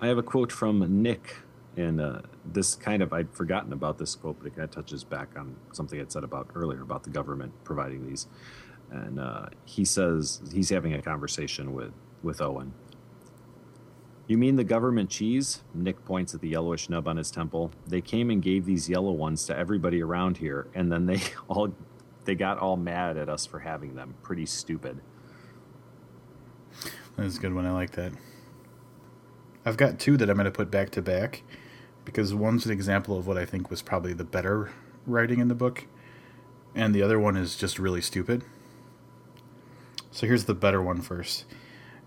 I have a quote from Nick, and uh, this kind of, I'd forgotten about this quote, but it kind of touches back on something I'd said about earlier about the government providing these. And uh, he says, he's having a conversation with, with Owen. "You mean the government cheese?" Nick points at the yellowish nub on his temple. "They came and gave these yellow ones to everybody around here, and then they all they got all mad at us for having them. Pretty stupid." That's a good one. I like that. I've got two that I'm going to put back to back because one's an example of what I think was probably the better writing in the book, and the other one is just really stupid. So here's the better one first.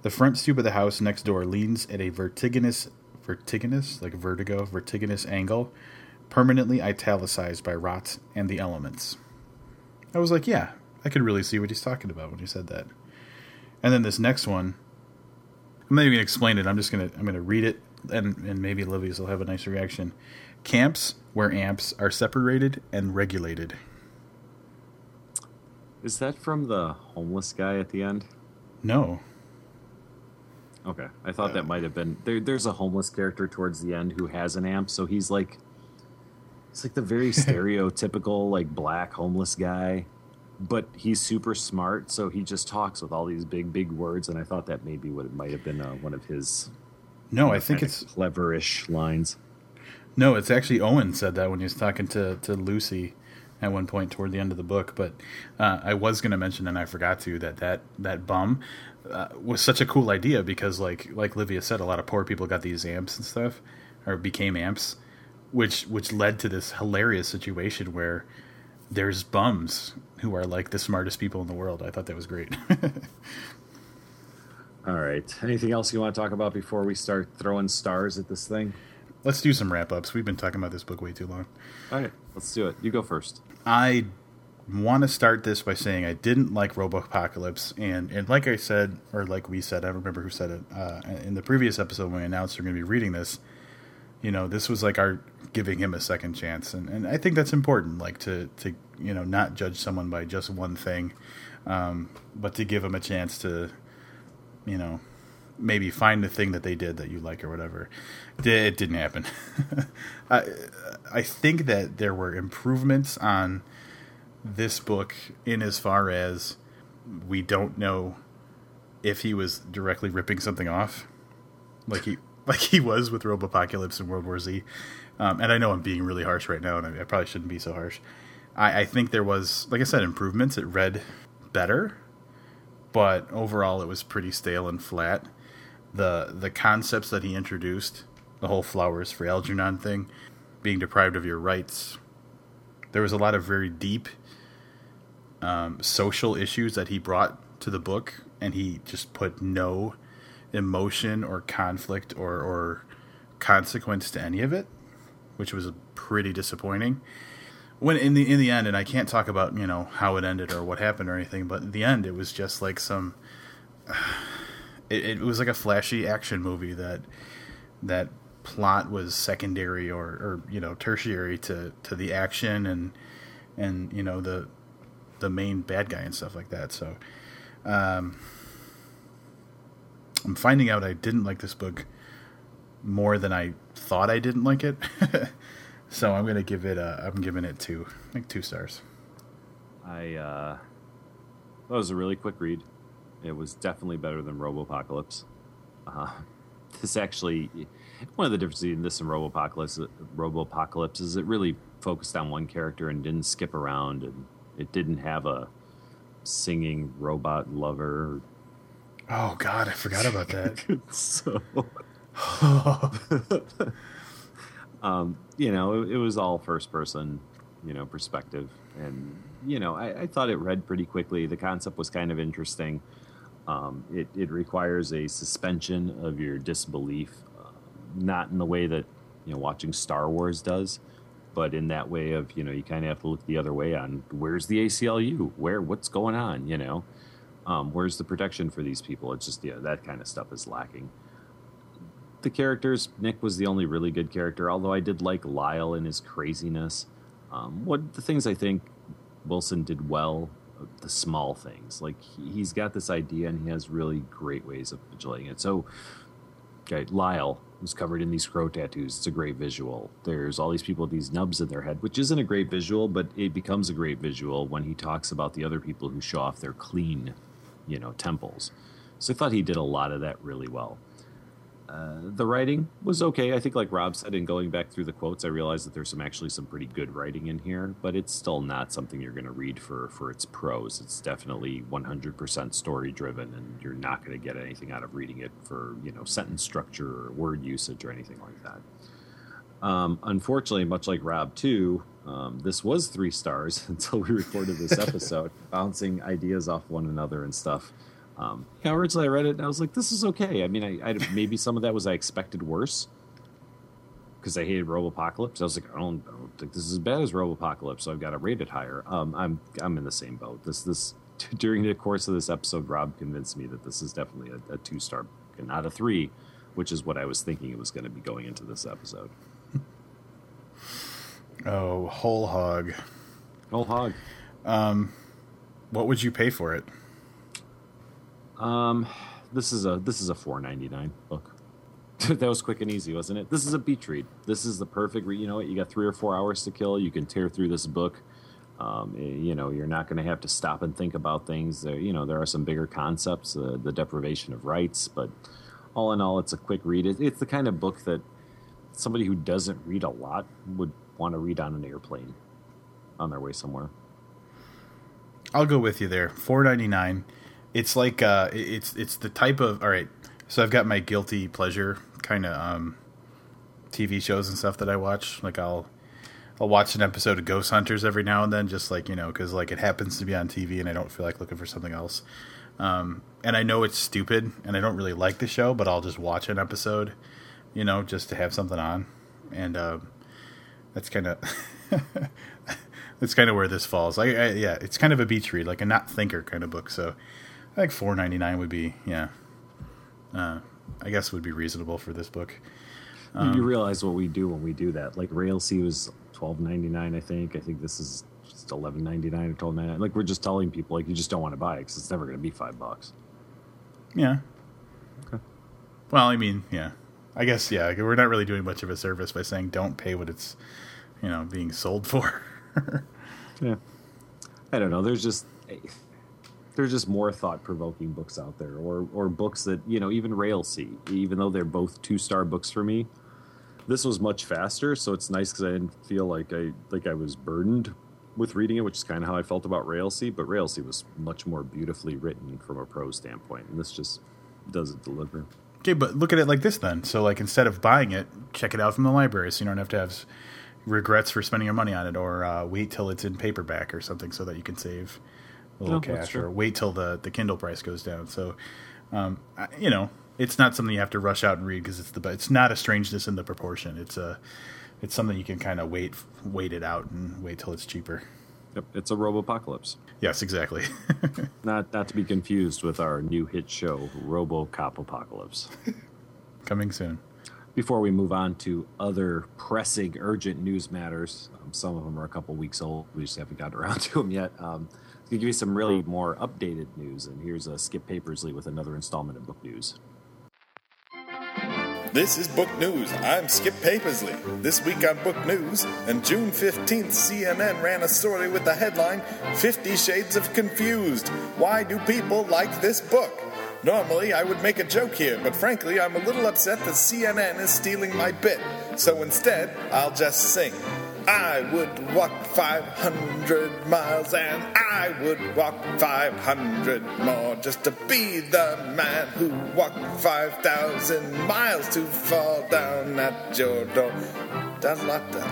"The front stoop of the house next door leans at a vertiginous, vertiginous, like vertigo, vertiginous angle, permanently italicized by rot and the elements." I was like, yeah, I could really see what he's talking about when he said that. And then this next one, I'm not even going to explain it. I'm just going to I'm going to read it, and, and maybe Livy's will have a nice reaction. "Camps where A M Ps are separated and regulated." Is that from the homeless guy at the end? No. Okay, I thought uh, that might have been... There, there's a homeless character towards the end who has an A M P, so he's like... It's like the very stereotypical, like, black homeless guy. But he's super smart, so he just talks with all these big, big words, and I thought that maybe what it might have been uh, one of his. No, you know, I think it's cleverish lines. No, it's actually Owen said that when he was talking to, to Lucy at one point toward the end of the book. But uh, I was going to mention, and I forgot to, that that, that bum uh, was such a cool idea because, like like Livia said, a lot of poor people got these amps and stuff, or became amps, which which led to this hilarious situation where there's bums who are like the smartest people in the world. I thought that was great. All right. Anything else you want to talk about before we start throwing stars at this thing? Let's do some wrap-ups. We've been talking about this book way too long. All right. Let's do it. You go first. I want to start this by saying I didn't like Robopocalypse. And, and like I said, or like we said, I don't remember who said it, uh, in the previous episode when we announced we're going to be reading this, you know, this was like our giving him a second chance. And, and I think that's important, like to, to, you know, not judge someone by just one thing, um, but to give him a chance to, you know, maybe find the thing that they did that you like or whatever. It didn't happen. I I think that there were improvements on this book in as far as we don't know if he was directly ripping something off, like he like he was with Robopocalypse and World War Z. Um, and I know I'm being really harsh right now, and I, I probably shouldn't be so harsh. I, I think there was, like I said, improvements. It read better, but overall it was pretty stale and flat. The the concepts that he introduced, the whole Flowers for Algernon thing, being deprived of your rights. There was a lot of very deep um, social issues that he brought to the book, and he just put no emotion or conflict or, or consequence to any of it, which was pretty disappointing. When in the in the end, and I can't talk about, you know, how it ended or what happened or anything, but in the end, it was just like some... Uh, It, it was like a flashy action movie that that plot was secondary or, or you know, tertiary to, to the action and and you know the the main bad guy and stuff like that. So um, I'm finding out I didn't like this book more than I thought I didn't like it. So I'm gonna give it a, I'm giving it two, like two stars. I uh, that was a really quick read. It was definitely better than Robopocalypse. Uh, this actually, one of the differences between this and Robopocalypse, Robopocalypse is it really focused on one character and didn't skip around, and it didn't have a singing robot lover. Oh God, I forgot about that. So, um, you know, it, it was all first person, you know, perspective, and you know, I, I thought it read pretty quickly. The concept was kind of interesting. Um, it, it requires a suspension of your disbelief, uh, not in the way that, you know, watching Star Wars does, but in that way of, you know, you kind of have to look the other way on where's the A C L U, where, what's going on, you know, um, where's the protection for these people? It's just, you know, that kind of stuff is lacking. The characters, Nick was the only really good character, although I did like Lyle and his craziness. Um, what the things I think Wilson did well, the small things, like he's got this idea and he has really great ways of visualizing it. So okay, Lyle was covered in these crow tattoos. It's a great visual. There's all these people with these nubs in their head, which isn't a great visual, but it becomes a great visual when he talks about the other people who show off their clean, you know, temples. So I thought he did a lot of that really well. Uh, the writing was okay. I think like Rob said, in going back through the quotes, I realized that there's some actually some pretty good writing in here, but it's still not something you're going to read for, for its prose. It's definitely one hundred percent story driven, and you're not going to get anything out of reading it for, you know, sentence structure or word usage or anything like that. Um, unfortunately, much like Rob too, um, this was three stars until we recorded this episode, bouncing ideas off one another and stuff. Um, yeah, originally I read it and I was like, this is okay. I mean, I, I maybe some of that was I expected worse because I hated Robopocalypse. I was like, I don't, I don't think this is as bad as Robopocalypse, so I've got to rate it higher. Um, I'm I'm in the same boat. This this during the course of this episode, Rob convinced me that this is definitely a, a two star and not a three, which is what I was thinking it was going to be going into this episode. Oh, whole hog, whole hog. Um, what would you pay for it? Um, this is a this is a four ninety-nine book. That was quick and easy, wasn't it? This is a beach read. This is the perfect read. You know what? You got three or four hours to kill. You can tear through this book. Um, you know, you're not going to have to stop and think about things. There, you know, there are some bigger concepts, uh, the deprivation of rights, but all in all, it's a quick read. It, it's the kind of book that somebody who doesn't read a lot would want to read on an airplane. on their way somewhere. I'll go with you there. four ninety-nine. It's like uh, it's it's the type of all right. So I've got my guilty pleasure kind of um, T V shows and stuff that I watch. Like I'll I'll watch an episode of Ghost Hunters every now and then, just like, you know, because like it happens to be on T V and I don't feel like looking for something else. Um, and I know it's stupid and I don't really like the show, but I'll just watch an episode, you know, just to have something on. And uh, that's kind of that's kind of where this falls. I, I yeah, it's kind of a beach read, like a not thinker kind of book. So I think four ninety-nine would be yeah. Uh, I guess would be reasonable for this book. Um, you realize what we do when we do that. Like Railsea was twelve ninety-nine, I think. I think this is just eleven ninety-nine or twelve ninety-nine. Like we're just telling people, like you just don't want to buy it because it's never going to be five bucks. Yeah. Okay. Well, I mean, yeah. I guess yeah. We're not really doing much of a service by saying don't pay what it's, you know, being sold for. Yeah. I don't know. There's just. There's just more thought-provoking books out there, or or books that, you know, even Railsea, even though they're both two-star books for me, this was much faster, so it's nice because I didn't feel like I like I was burdened with reading it, which is kind of how I felt about Railsea, but Railsea was much more beautifully written from a prose standpoint, and this just doesn't deliver. Okay, but look at it like this then. So, like, instead of buying it, check it out from the library so you don't have to have regrets for spending your money on it, or uh, wait till it's in paperback or something so that you can save a little oh, cash, or wait till the, the Kindle price goes down. So, um, I, you know, it's not something you have to rush out and read because it's the it's not a strangeness in the proportion. It's a it's something you can kind of wait wait it out and wait till it's cheaper. Yep, it's a Robopocalypse. Yes, exactly. not not to be confused with our new hit show, RoboCop Apocalypse, coming soon. Before we move on to other pressing, urgent news matters, um, some of them are a couple weeks old. We just haven't gotten around to them yet. Um, To give you some really more updated news, and here's uh, Skip Hapensy with another installment of Book News. This is Book News. I'm Skip Hapensy. This week on Book News, on June fifteenth, C N N ran a story with the headline, fifty Shades of Confused. Why do people like this book? Normally, I would make a joke here, but frankly, I'm a little upset that C N N is stealing my bit. So instead, I'll just sing. I would walk five hundred miles and I would walk five hundred more just to be the man who walked five thousand miles to fall down at your door. Da la da.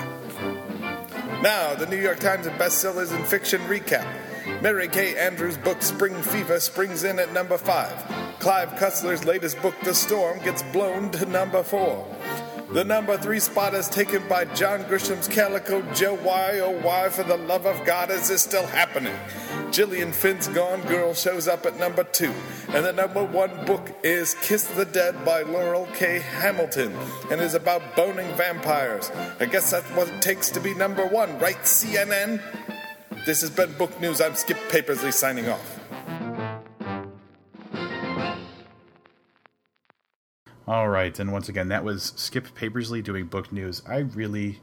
Now, the New York Times bestsellers and fiction recap. Mary Kay Andrews' book Spring Fever springs in at number five. Clive Cussler's latest book The Storm gets blown to number four. The number three spot is taken by John Grisham's Calico Joe. Why, oh why, for the love of God, is this still happening? Gillian Finn's Gone Girl shows up at number two. And the number one book is Kiss the Dead by Laurel K. Hamilton and is about boning vampires. I guess that's what it takes to be number one, right, C N N? This has been Book News. I'm Skip Hapensy signing off. All right, and once again, that was Skip Hapensy doing Book News. I really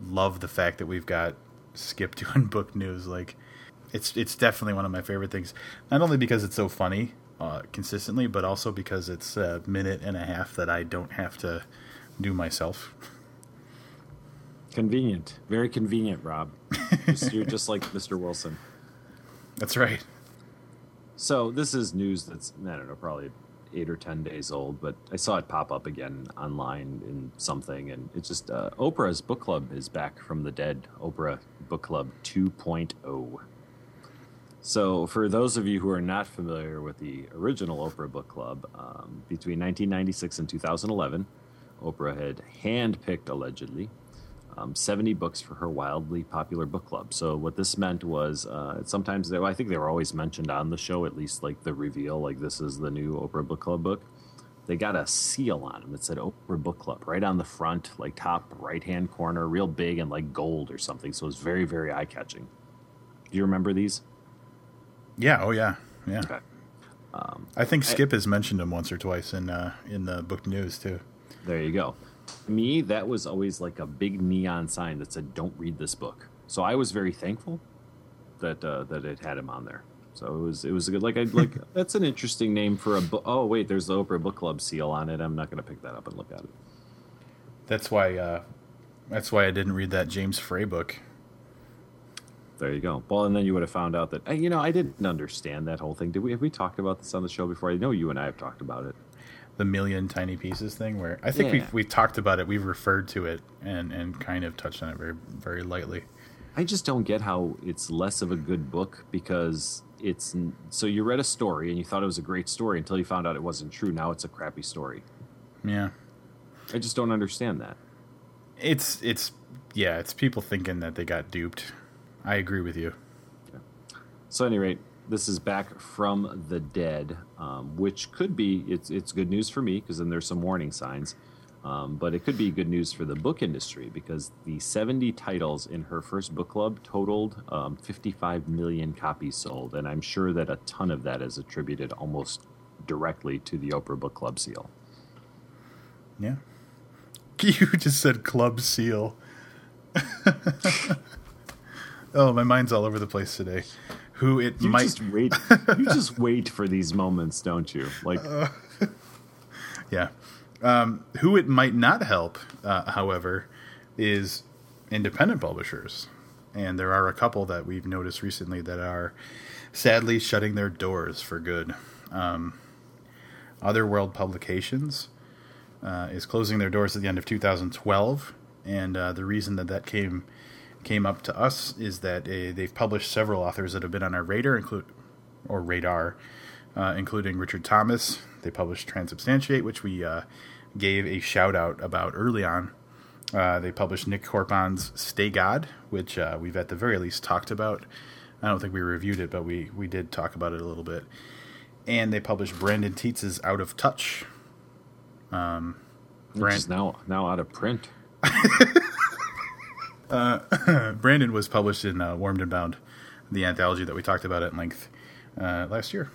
love the fact that we've got Skip doing Book News. Like, it's it's definitely one of my favorite things. Not only because it's so funny uh, consistently, but also because it's a minute and a half that I don't have to do myself. Convenient, very convenient, Rob. You're just like Mister Wilson. That's right. So this is news that's I don't know probably. eight or ten days old, but I saw it pop up again online in something, and it's just uh, Oprah's book club is back from the dead. Oprah Book Club two point oh. So for those of you who are not familiar with the original Oprah Book Club, um, between nineteen ninety-six and two thousand eleven, Oprah had handpicked, allegedly, um, seventy books for her wildly popular book club. So what this meant was uh, sometimes they, I think they were always mentioned on the show, at least like the reveal, like this is the new Oprah Book Club book. They got a seal on them that said Oprah Book Club right on the front, like top right hand corner, real big and like gold or something. So it was very, very eye catching. Do you remember these? Yeah. Oh, yeah. Yeah. Okay. Um, I think Skip I, has mentioned them once or twice in uh, in the book news, too. There you go. To me, that was always like a big neon sign that said, don't read this book. So I was very thankful that uh, that it had him on there. So it was it was a good, like, I like that's an interesting name for a book. Oh, wait, there's the Oprah Book Club seal on it. I'm not going to pick that up and look at it. That's why uh, that's why I didn't read that James Frey book. there you go. Well, and then you would have found out that, you know, I didn't understand that whole thing. Did we? Have we talked about this on the show before? I know you and I have talked about it. The million tiny pieces thing, where I think yeah. we've, we've talked about it. We've referred to it and, and kind of touched on it very, very lightly. I just don't get how it's less of a good book because it's so you read a story and you thought it was a great story until you found out it wasn't true. Now it's a crappy story. Yeah. I just don't understand that. It's it's yeah, it's people thinking that they got duped. I agree with you. Yeah. So at any rate, this is Back from the Dead, um, which could be it's it's good news for me because then there's some warning signs. Um, but it could be good news for the book industry because the seventy titles in her first book club totaled um, fifty-five million copies sold. And I'm sure that a ton of that is attributed almost directly to the Oprah Book Club seal. Yeah. You just said club seal. Oh, my mind's all over the place today. Who it you might... Just wait. You just wait for these moments, don't you? Like, uh, yeah. Um, who it might not help, uh, however, is independent publishers. And there are a couple that we've noticed recently that are sadly shutting their doors for good. Um, Otherworld Publications uh, is closing their doors at the end of two thousand twelve. And uh, the reason that that came came up to us is that uh, they've published several authors that have been on our radar, include, or radar, uh, including Richard Thomas. They published Transubstantiate, which we uh, gave a shout-out about early on. Uh, they published Nick Corpon's Stay God, which uh, we've at the very least talked about. I don't think we reviewed it, but we, we did talk about it a little bit. And they published Brandon Tietz's Out of Touch. Um, Brand- which is now, now out of print. uh, Brandon was published in uh, Warmed and Bound, the anthology that we talked about at length uh, last year.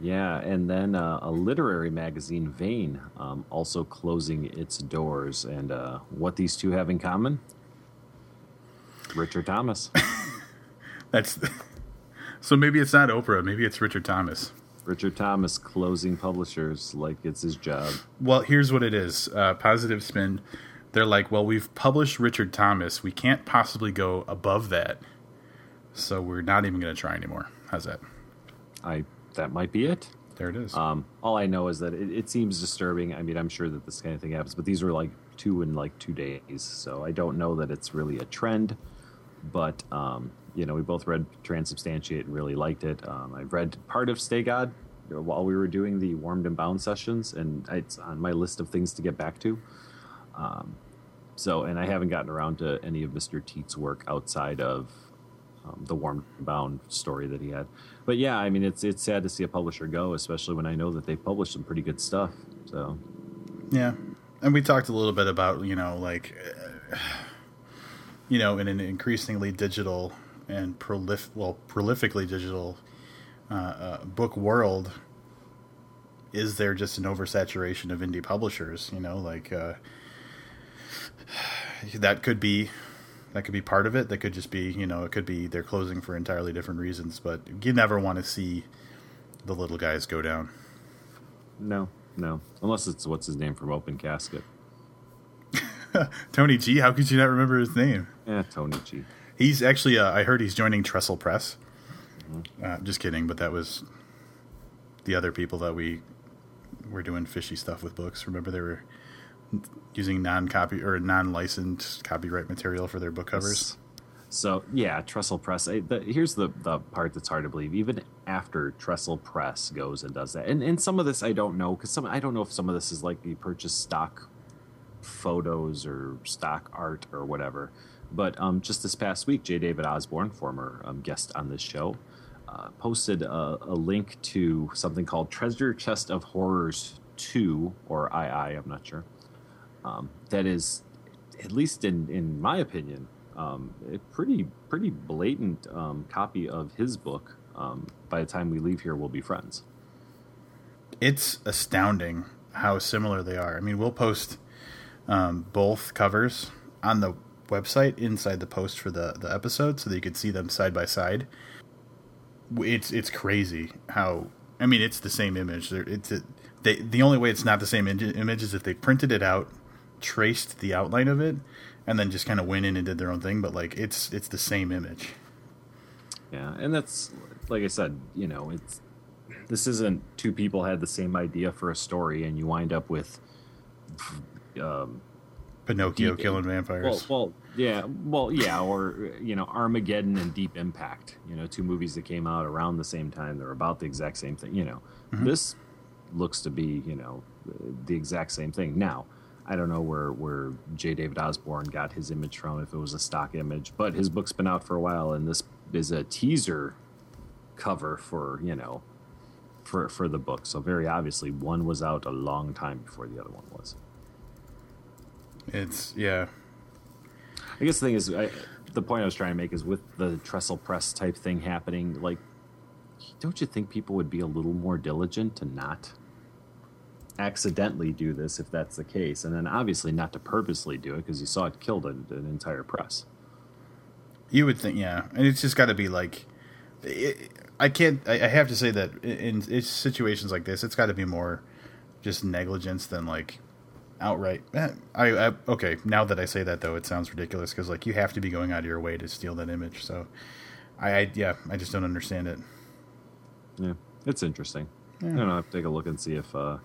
Yeah, and then uh, a literary magazine, Vane, um, also closing its doors. And uh, what these two have in common? Richard Thomas. That's the... So maybe it's not Oprah. Maybe it's Richard Thomas. Richard Thomas closing publishers like it's his job. Well, here's what it is. Uh, Positive Spin, they're like, well, we've published Richard Thomas. We can't possibly go above that. So we're not even going to try anymore. How's that? I... That might be it. There it is. Um, all I know is that it, it seems disturbing. I mean, I'm sure that this kind of thing happens, but these were like two in like two days. So I don't know that it's really a trend, but, um, you know, we both read Transubstantiate and really liked it. Um, I read part of Stay God while we were doing the Warmed and Bound sessions, and it's on my list of things to get back to. Um, so, and I haven't gotten around to any of Mister Tietz's work outside of Um, the Warmed and Bound story that he had. But yeah, I mean, it's it's sad to see a publisher go, especially when I know that they published some pretty good stuff. So, yeah. And we talked a little bit about, you know, like, uh, you know, in an increasingly digital and prolif- well, prolifically digital uh, uh, book world, is there just an oversaturation of indie publishers? You know, like, uh, that could be... That could be part of it. That could just be, you know, it could be they're closing for entirely different reasons, but you never want to see the little guys go down. No, no. Unless it's, what's his name from Open Casket? Tony G? How could you not remember his name? Yeah, Tony G. He's actually, uh, I heard he's joining Trestle Press. Mm-hmm. Uh, just kidding, but that was the other people that we were doing fishy stuff with books. Remember they were... using non-copy or non-licensed copyright material for their book covers. So yeah, Trestle Press. I, the, here's the, the part that's hard to believe. Even after Trestle Press goes and does that, and and some of this I don't know because some I don't know if some of this is like you purchase stock photos or stock art or whatever. But um, just this past week, J. David Osborne, former um, guest on this show, uh, posted a, a link to something called Treasure Chest of Horrors two or two. I'm not sure. Um, that is, at least in, in my opinion, um, a pretty pretty blatant um, copy of his book. Um, by the time we leave here, we'll be friends. It's astounding how similar they are. I mean, we'll post um, both covers on the website inside the post for the, the episode so that you can see them side by side. It's it's crazy how, I mean, it's the same image. It's a, they, the only way it's not the same image is if they printed it out, traced the outline of it, and then just kind of went in and did their own thing. But like, it's it's the same image. Yeah, and that's like I said, you know, it's this isn't two people had the same idea for a story, and you wind up with um, Pinocchio deep, killing vampires. Well, well, yeah, well, yeah, or you know, Armageddon and Deep Impact. You know, two movies that came out around the same time. They're about the exact same thing. You know, mm-hmm. This looks to be, you know, the exact same thing. Now, I don't know where, where J. David Osborne got his image from, if it was a stock image, but his book's been out for a while, and this is a teaser cover for, you know, for for the book. So very obviously one was out a long time before the other one was. It's, yeah. I guess the thing is, I, the point I was trying to make is with the trestle press type thing happening, like, don't you think people would be a little more diligent to not accidentally do this if that's the case, and then obviously not to purposely do it because you saw it killed an, an entire press? You would think, yeah, and it's just got to be like, it, I can't. I, I have to say that in, in situations like this, it's got to be more just negligence than like outright. Eh, I, I okay. Now that I say that, though, it sounds ridiculous because like you have to be going out of your way to steal that image. So, I, I yeah, I just don't understand it. Yeah, it's interesting. Yeah. I don't know. I have to take a look and see if. Uh,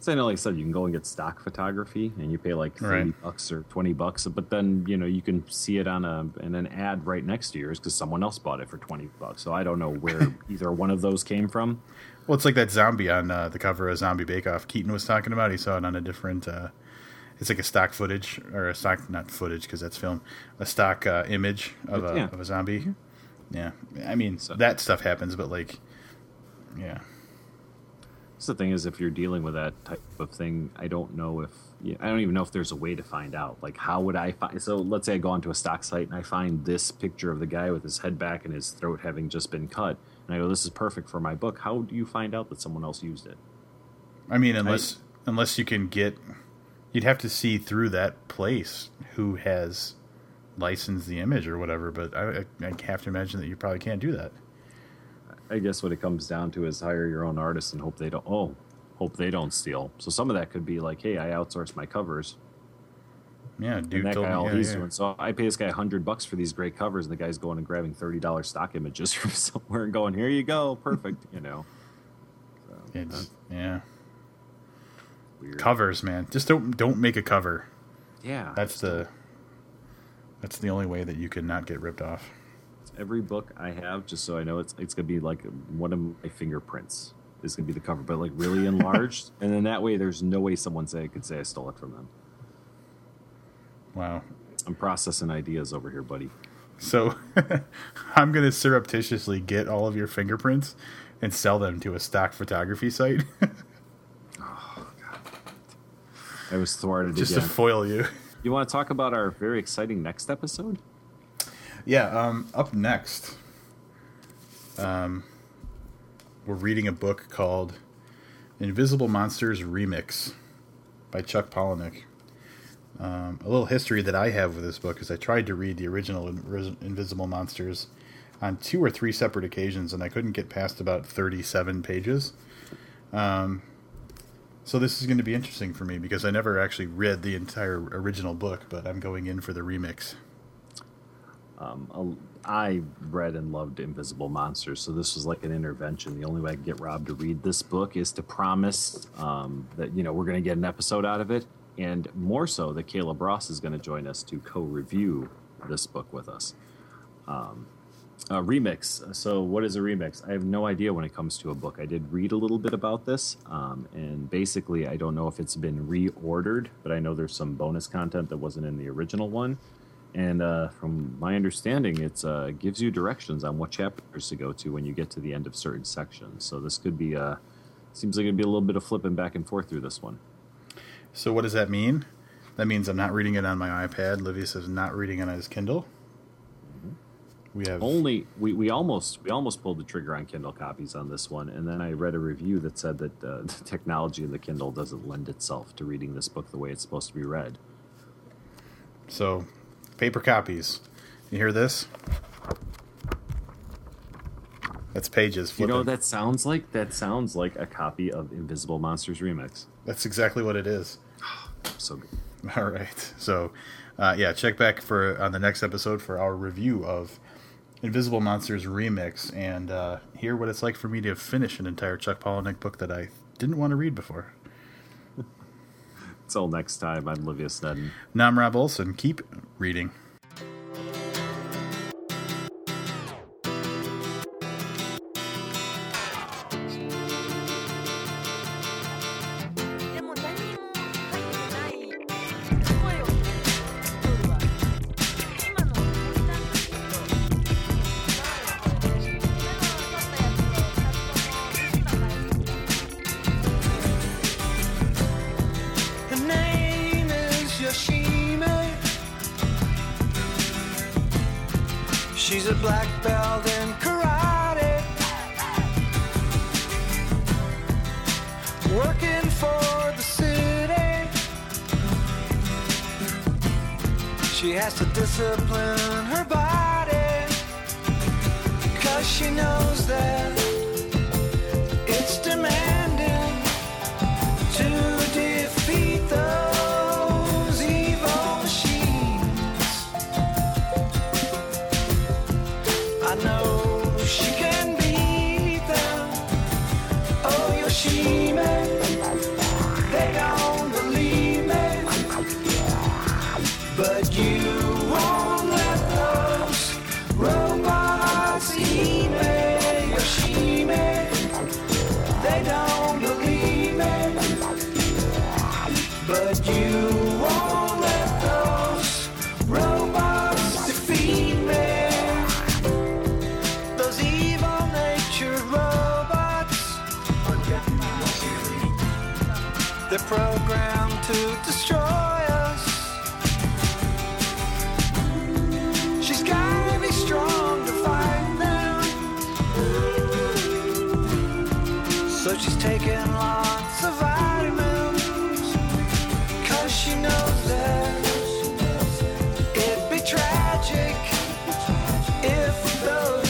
So, like I said, you can go and get stock photography, and you pay like thirty right. bucks or twenty bucks. But then, you know, you can see it on a in an ad right next to yours because someone else bought it for twenty bucks. So I don't know where either one of those came from. Well, it's like that zombie on uh, the cover of Zombie Bake Off. Keaton was talking about. He saw it on a different. Uh, it's like a stock footage or a stock not footage because that's film. A stock uh, image of a yeah. of a zombie. Mm-hmm. Yeah, I mean so. That stuff happens, but like, yeah. So the thing is, if you're dealing with that type of thing, I don't know if I don't even know if there's a way to find out. Like, how would I find? So let's say I go onto a stock site and I find this picture of the guy with his head back and his throat having just been cut, and I go, "This is perfect for my book." How do you find out that someone else used it? I mean, unless I, unless you can get, you'd have to see through that place who has licensed the image or whatever. But I, I have to imagine that you probably can't do that. I guess what it comes down to is hire your own artists and hope they don't. Oh, hope they don't steal. So some of that could be like, hey, I outsource my covers. Yeah, dude. And that guy all yeah, he's yeah. doing. So I pay this guy a hundred bucks for these great covers, and the guy's going and grabbing thirty dollar stock images from somewhere and going, here you go, perfect. You know. So, it's yeah. Weird. Covers, man. Just don't don't make a cover. Yeah. That's the. Don't. That's the only way that you could not get ripped off. Every book I have, just so I know, it's it's gonna be like one of my fingerprints is gonna be the cover, but like really enlarged, and then that way there's no way someone say could say I stole it from them. Wow, I'm processing ideas over here, buddy. So I'm gonna surreptitiously get all of your fingerprints and sell them to a stock photography site. Oh God, I was thwarted just again. To foil you. You want to talk about our very exciting next episode? Yeah, um, up next, um, we're reading a book called Invisible Monsters Remix by Chuck Palahniuk. Um, a little history that I have with this book is I tried to read the original In- Invisible Monsters on two or three separate occasions, and I couldn't get past about thirty-seven pages. Um, so this is going to be interesting for me because I never actually read the entire original book, but I'm going in for the remix. Um, I read and loved Invisible Monsters, so this was like an intervention. The only way I could get Rob to read this book is to promise um, that, you know, we're going to get an episode out of it, and more so that Caleb Ross is going to join us to co-review this book with us. Um, a remix. So what is a remix? I have no idea when it comes to a book. I did read a little bit about this, um, and basically I don't know if it's been reordered, but I know there's some bonus content that wasn't in the original one. And uh, from my understanding, it uh, gives you directions on what chapters to go to when you get to the end of certain sections. So this could be a, seems like it'd be a little bit of flipping back and forth through this one. So what does that mean? That means I'm not reading it on my iPad. Livius is not reading it on his Kindle. Mm-hmm. We have only we, we almost we almost pulled the trigger on Kindle copies on this one, and then I read a review that said that uh, the technology of the Kindle doesn't lend itself to reading this book the way it's supposed to be read. So. Paper copies. You hear this? That's pages flipping. You know what that sounds like? That sounds like a copy of Invisible Monsters Remix. That's exactly what it is. So good. All right. So Uh, yeah, check back for on the next episode for our review of Invisible Monsters Remix and uh, hear what it's like for me to finish an entire Chuck Palahniuk book that I didn't want to read before. Until next time, I'm Livia Snedden. And I'm Rob Olson. Keep reading. Discipline her body, 'cause she knows that it's demanding to defeat those evil machines. I know she can beat them. Oh, Yoshima, they don't believe me, but you programmed to destroy us. She's gotta be strong to fight them. So she's taking lots of vitamins, 'cause she knows that it'd be tragic if those evil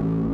you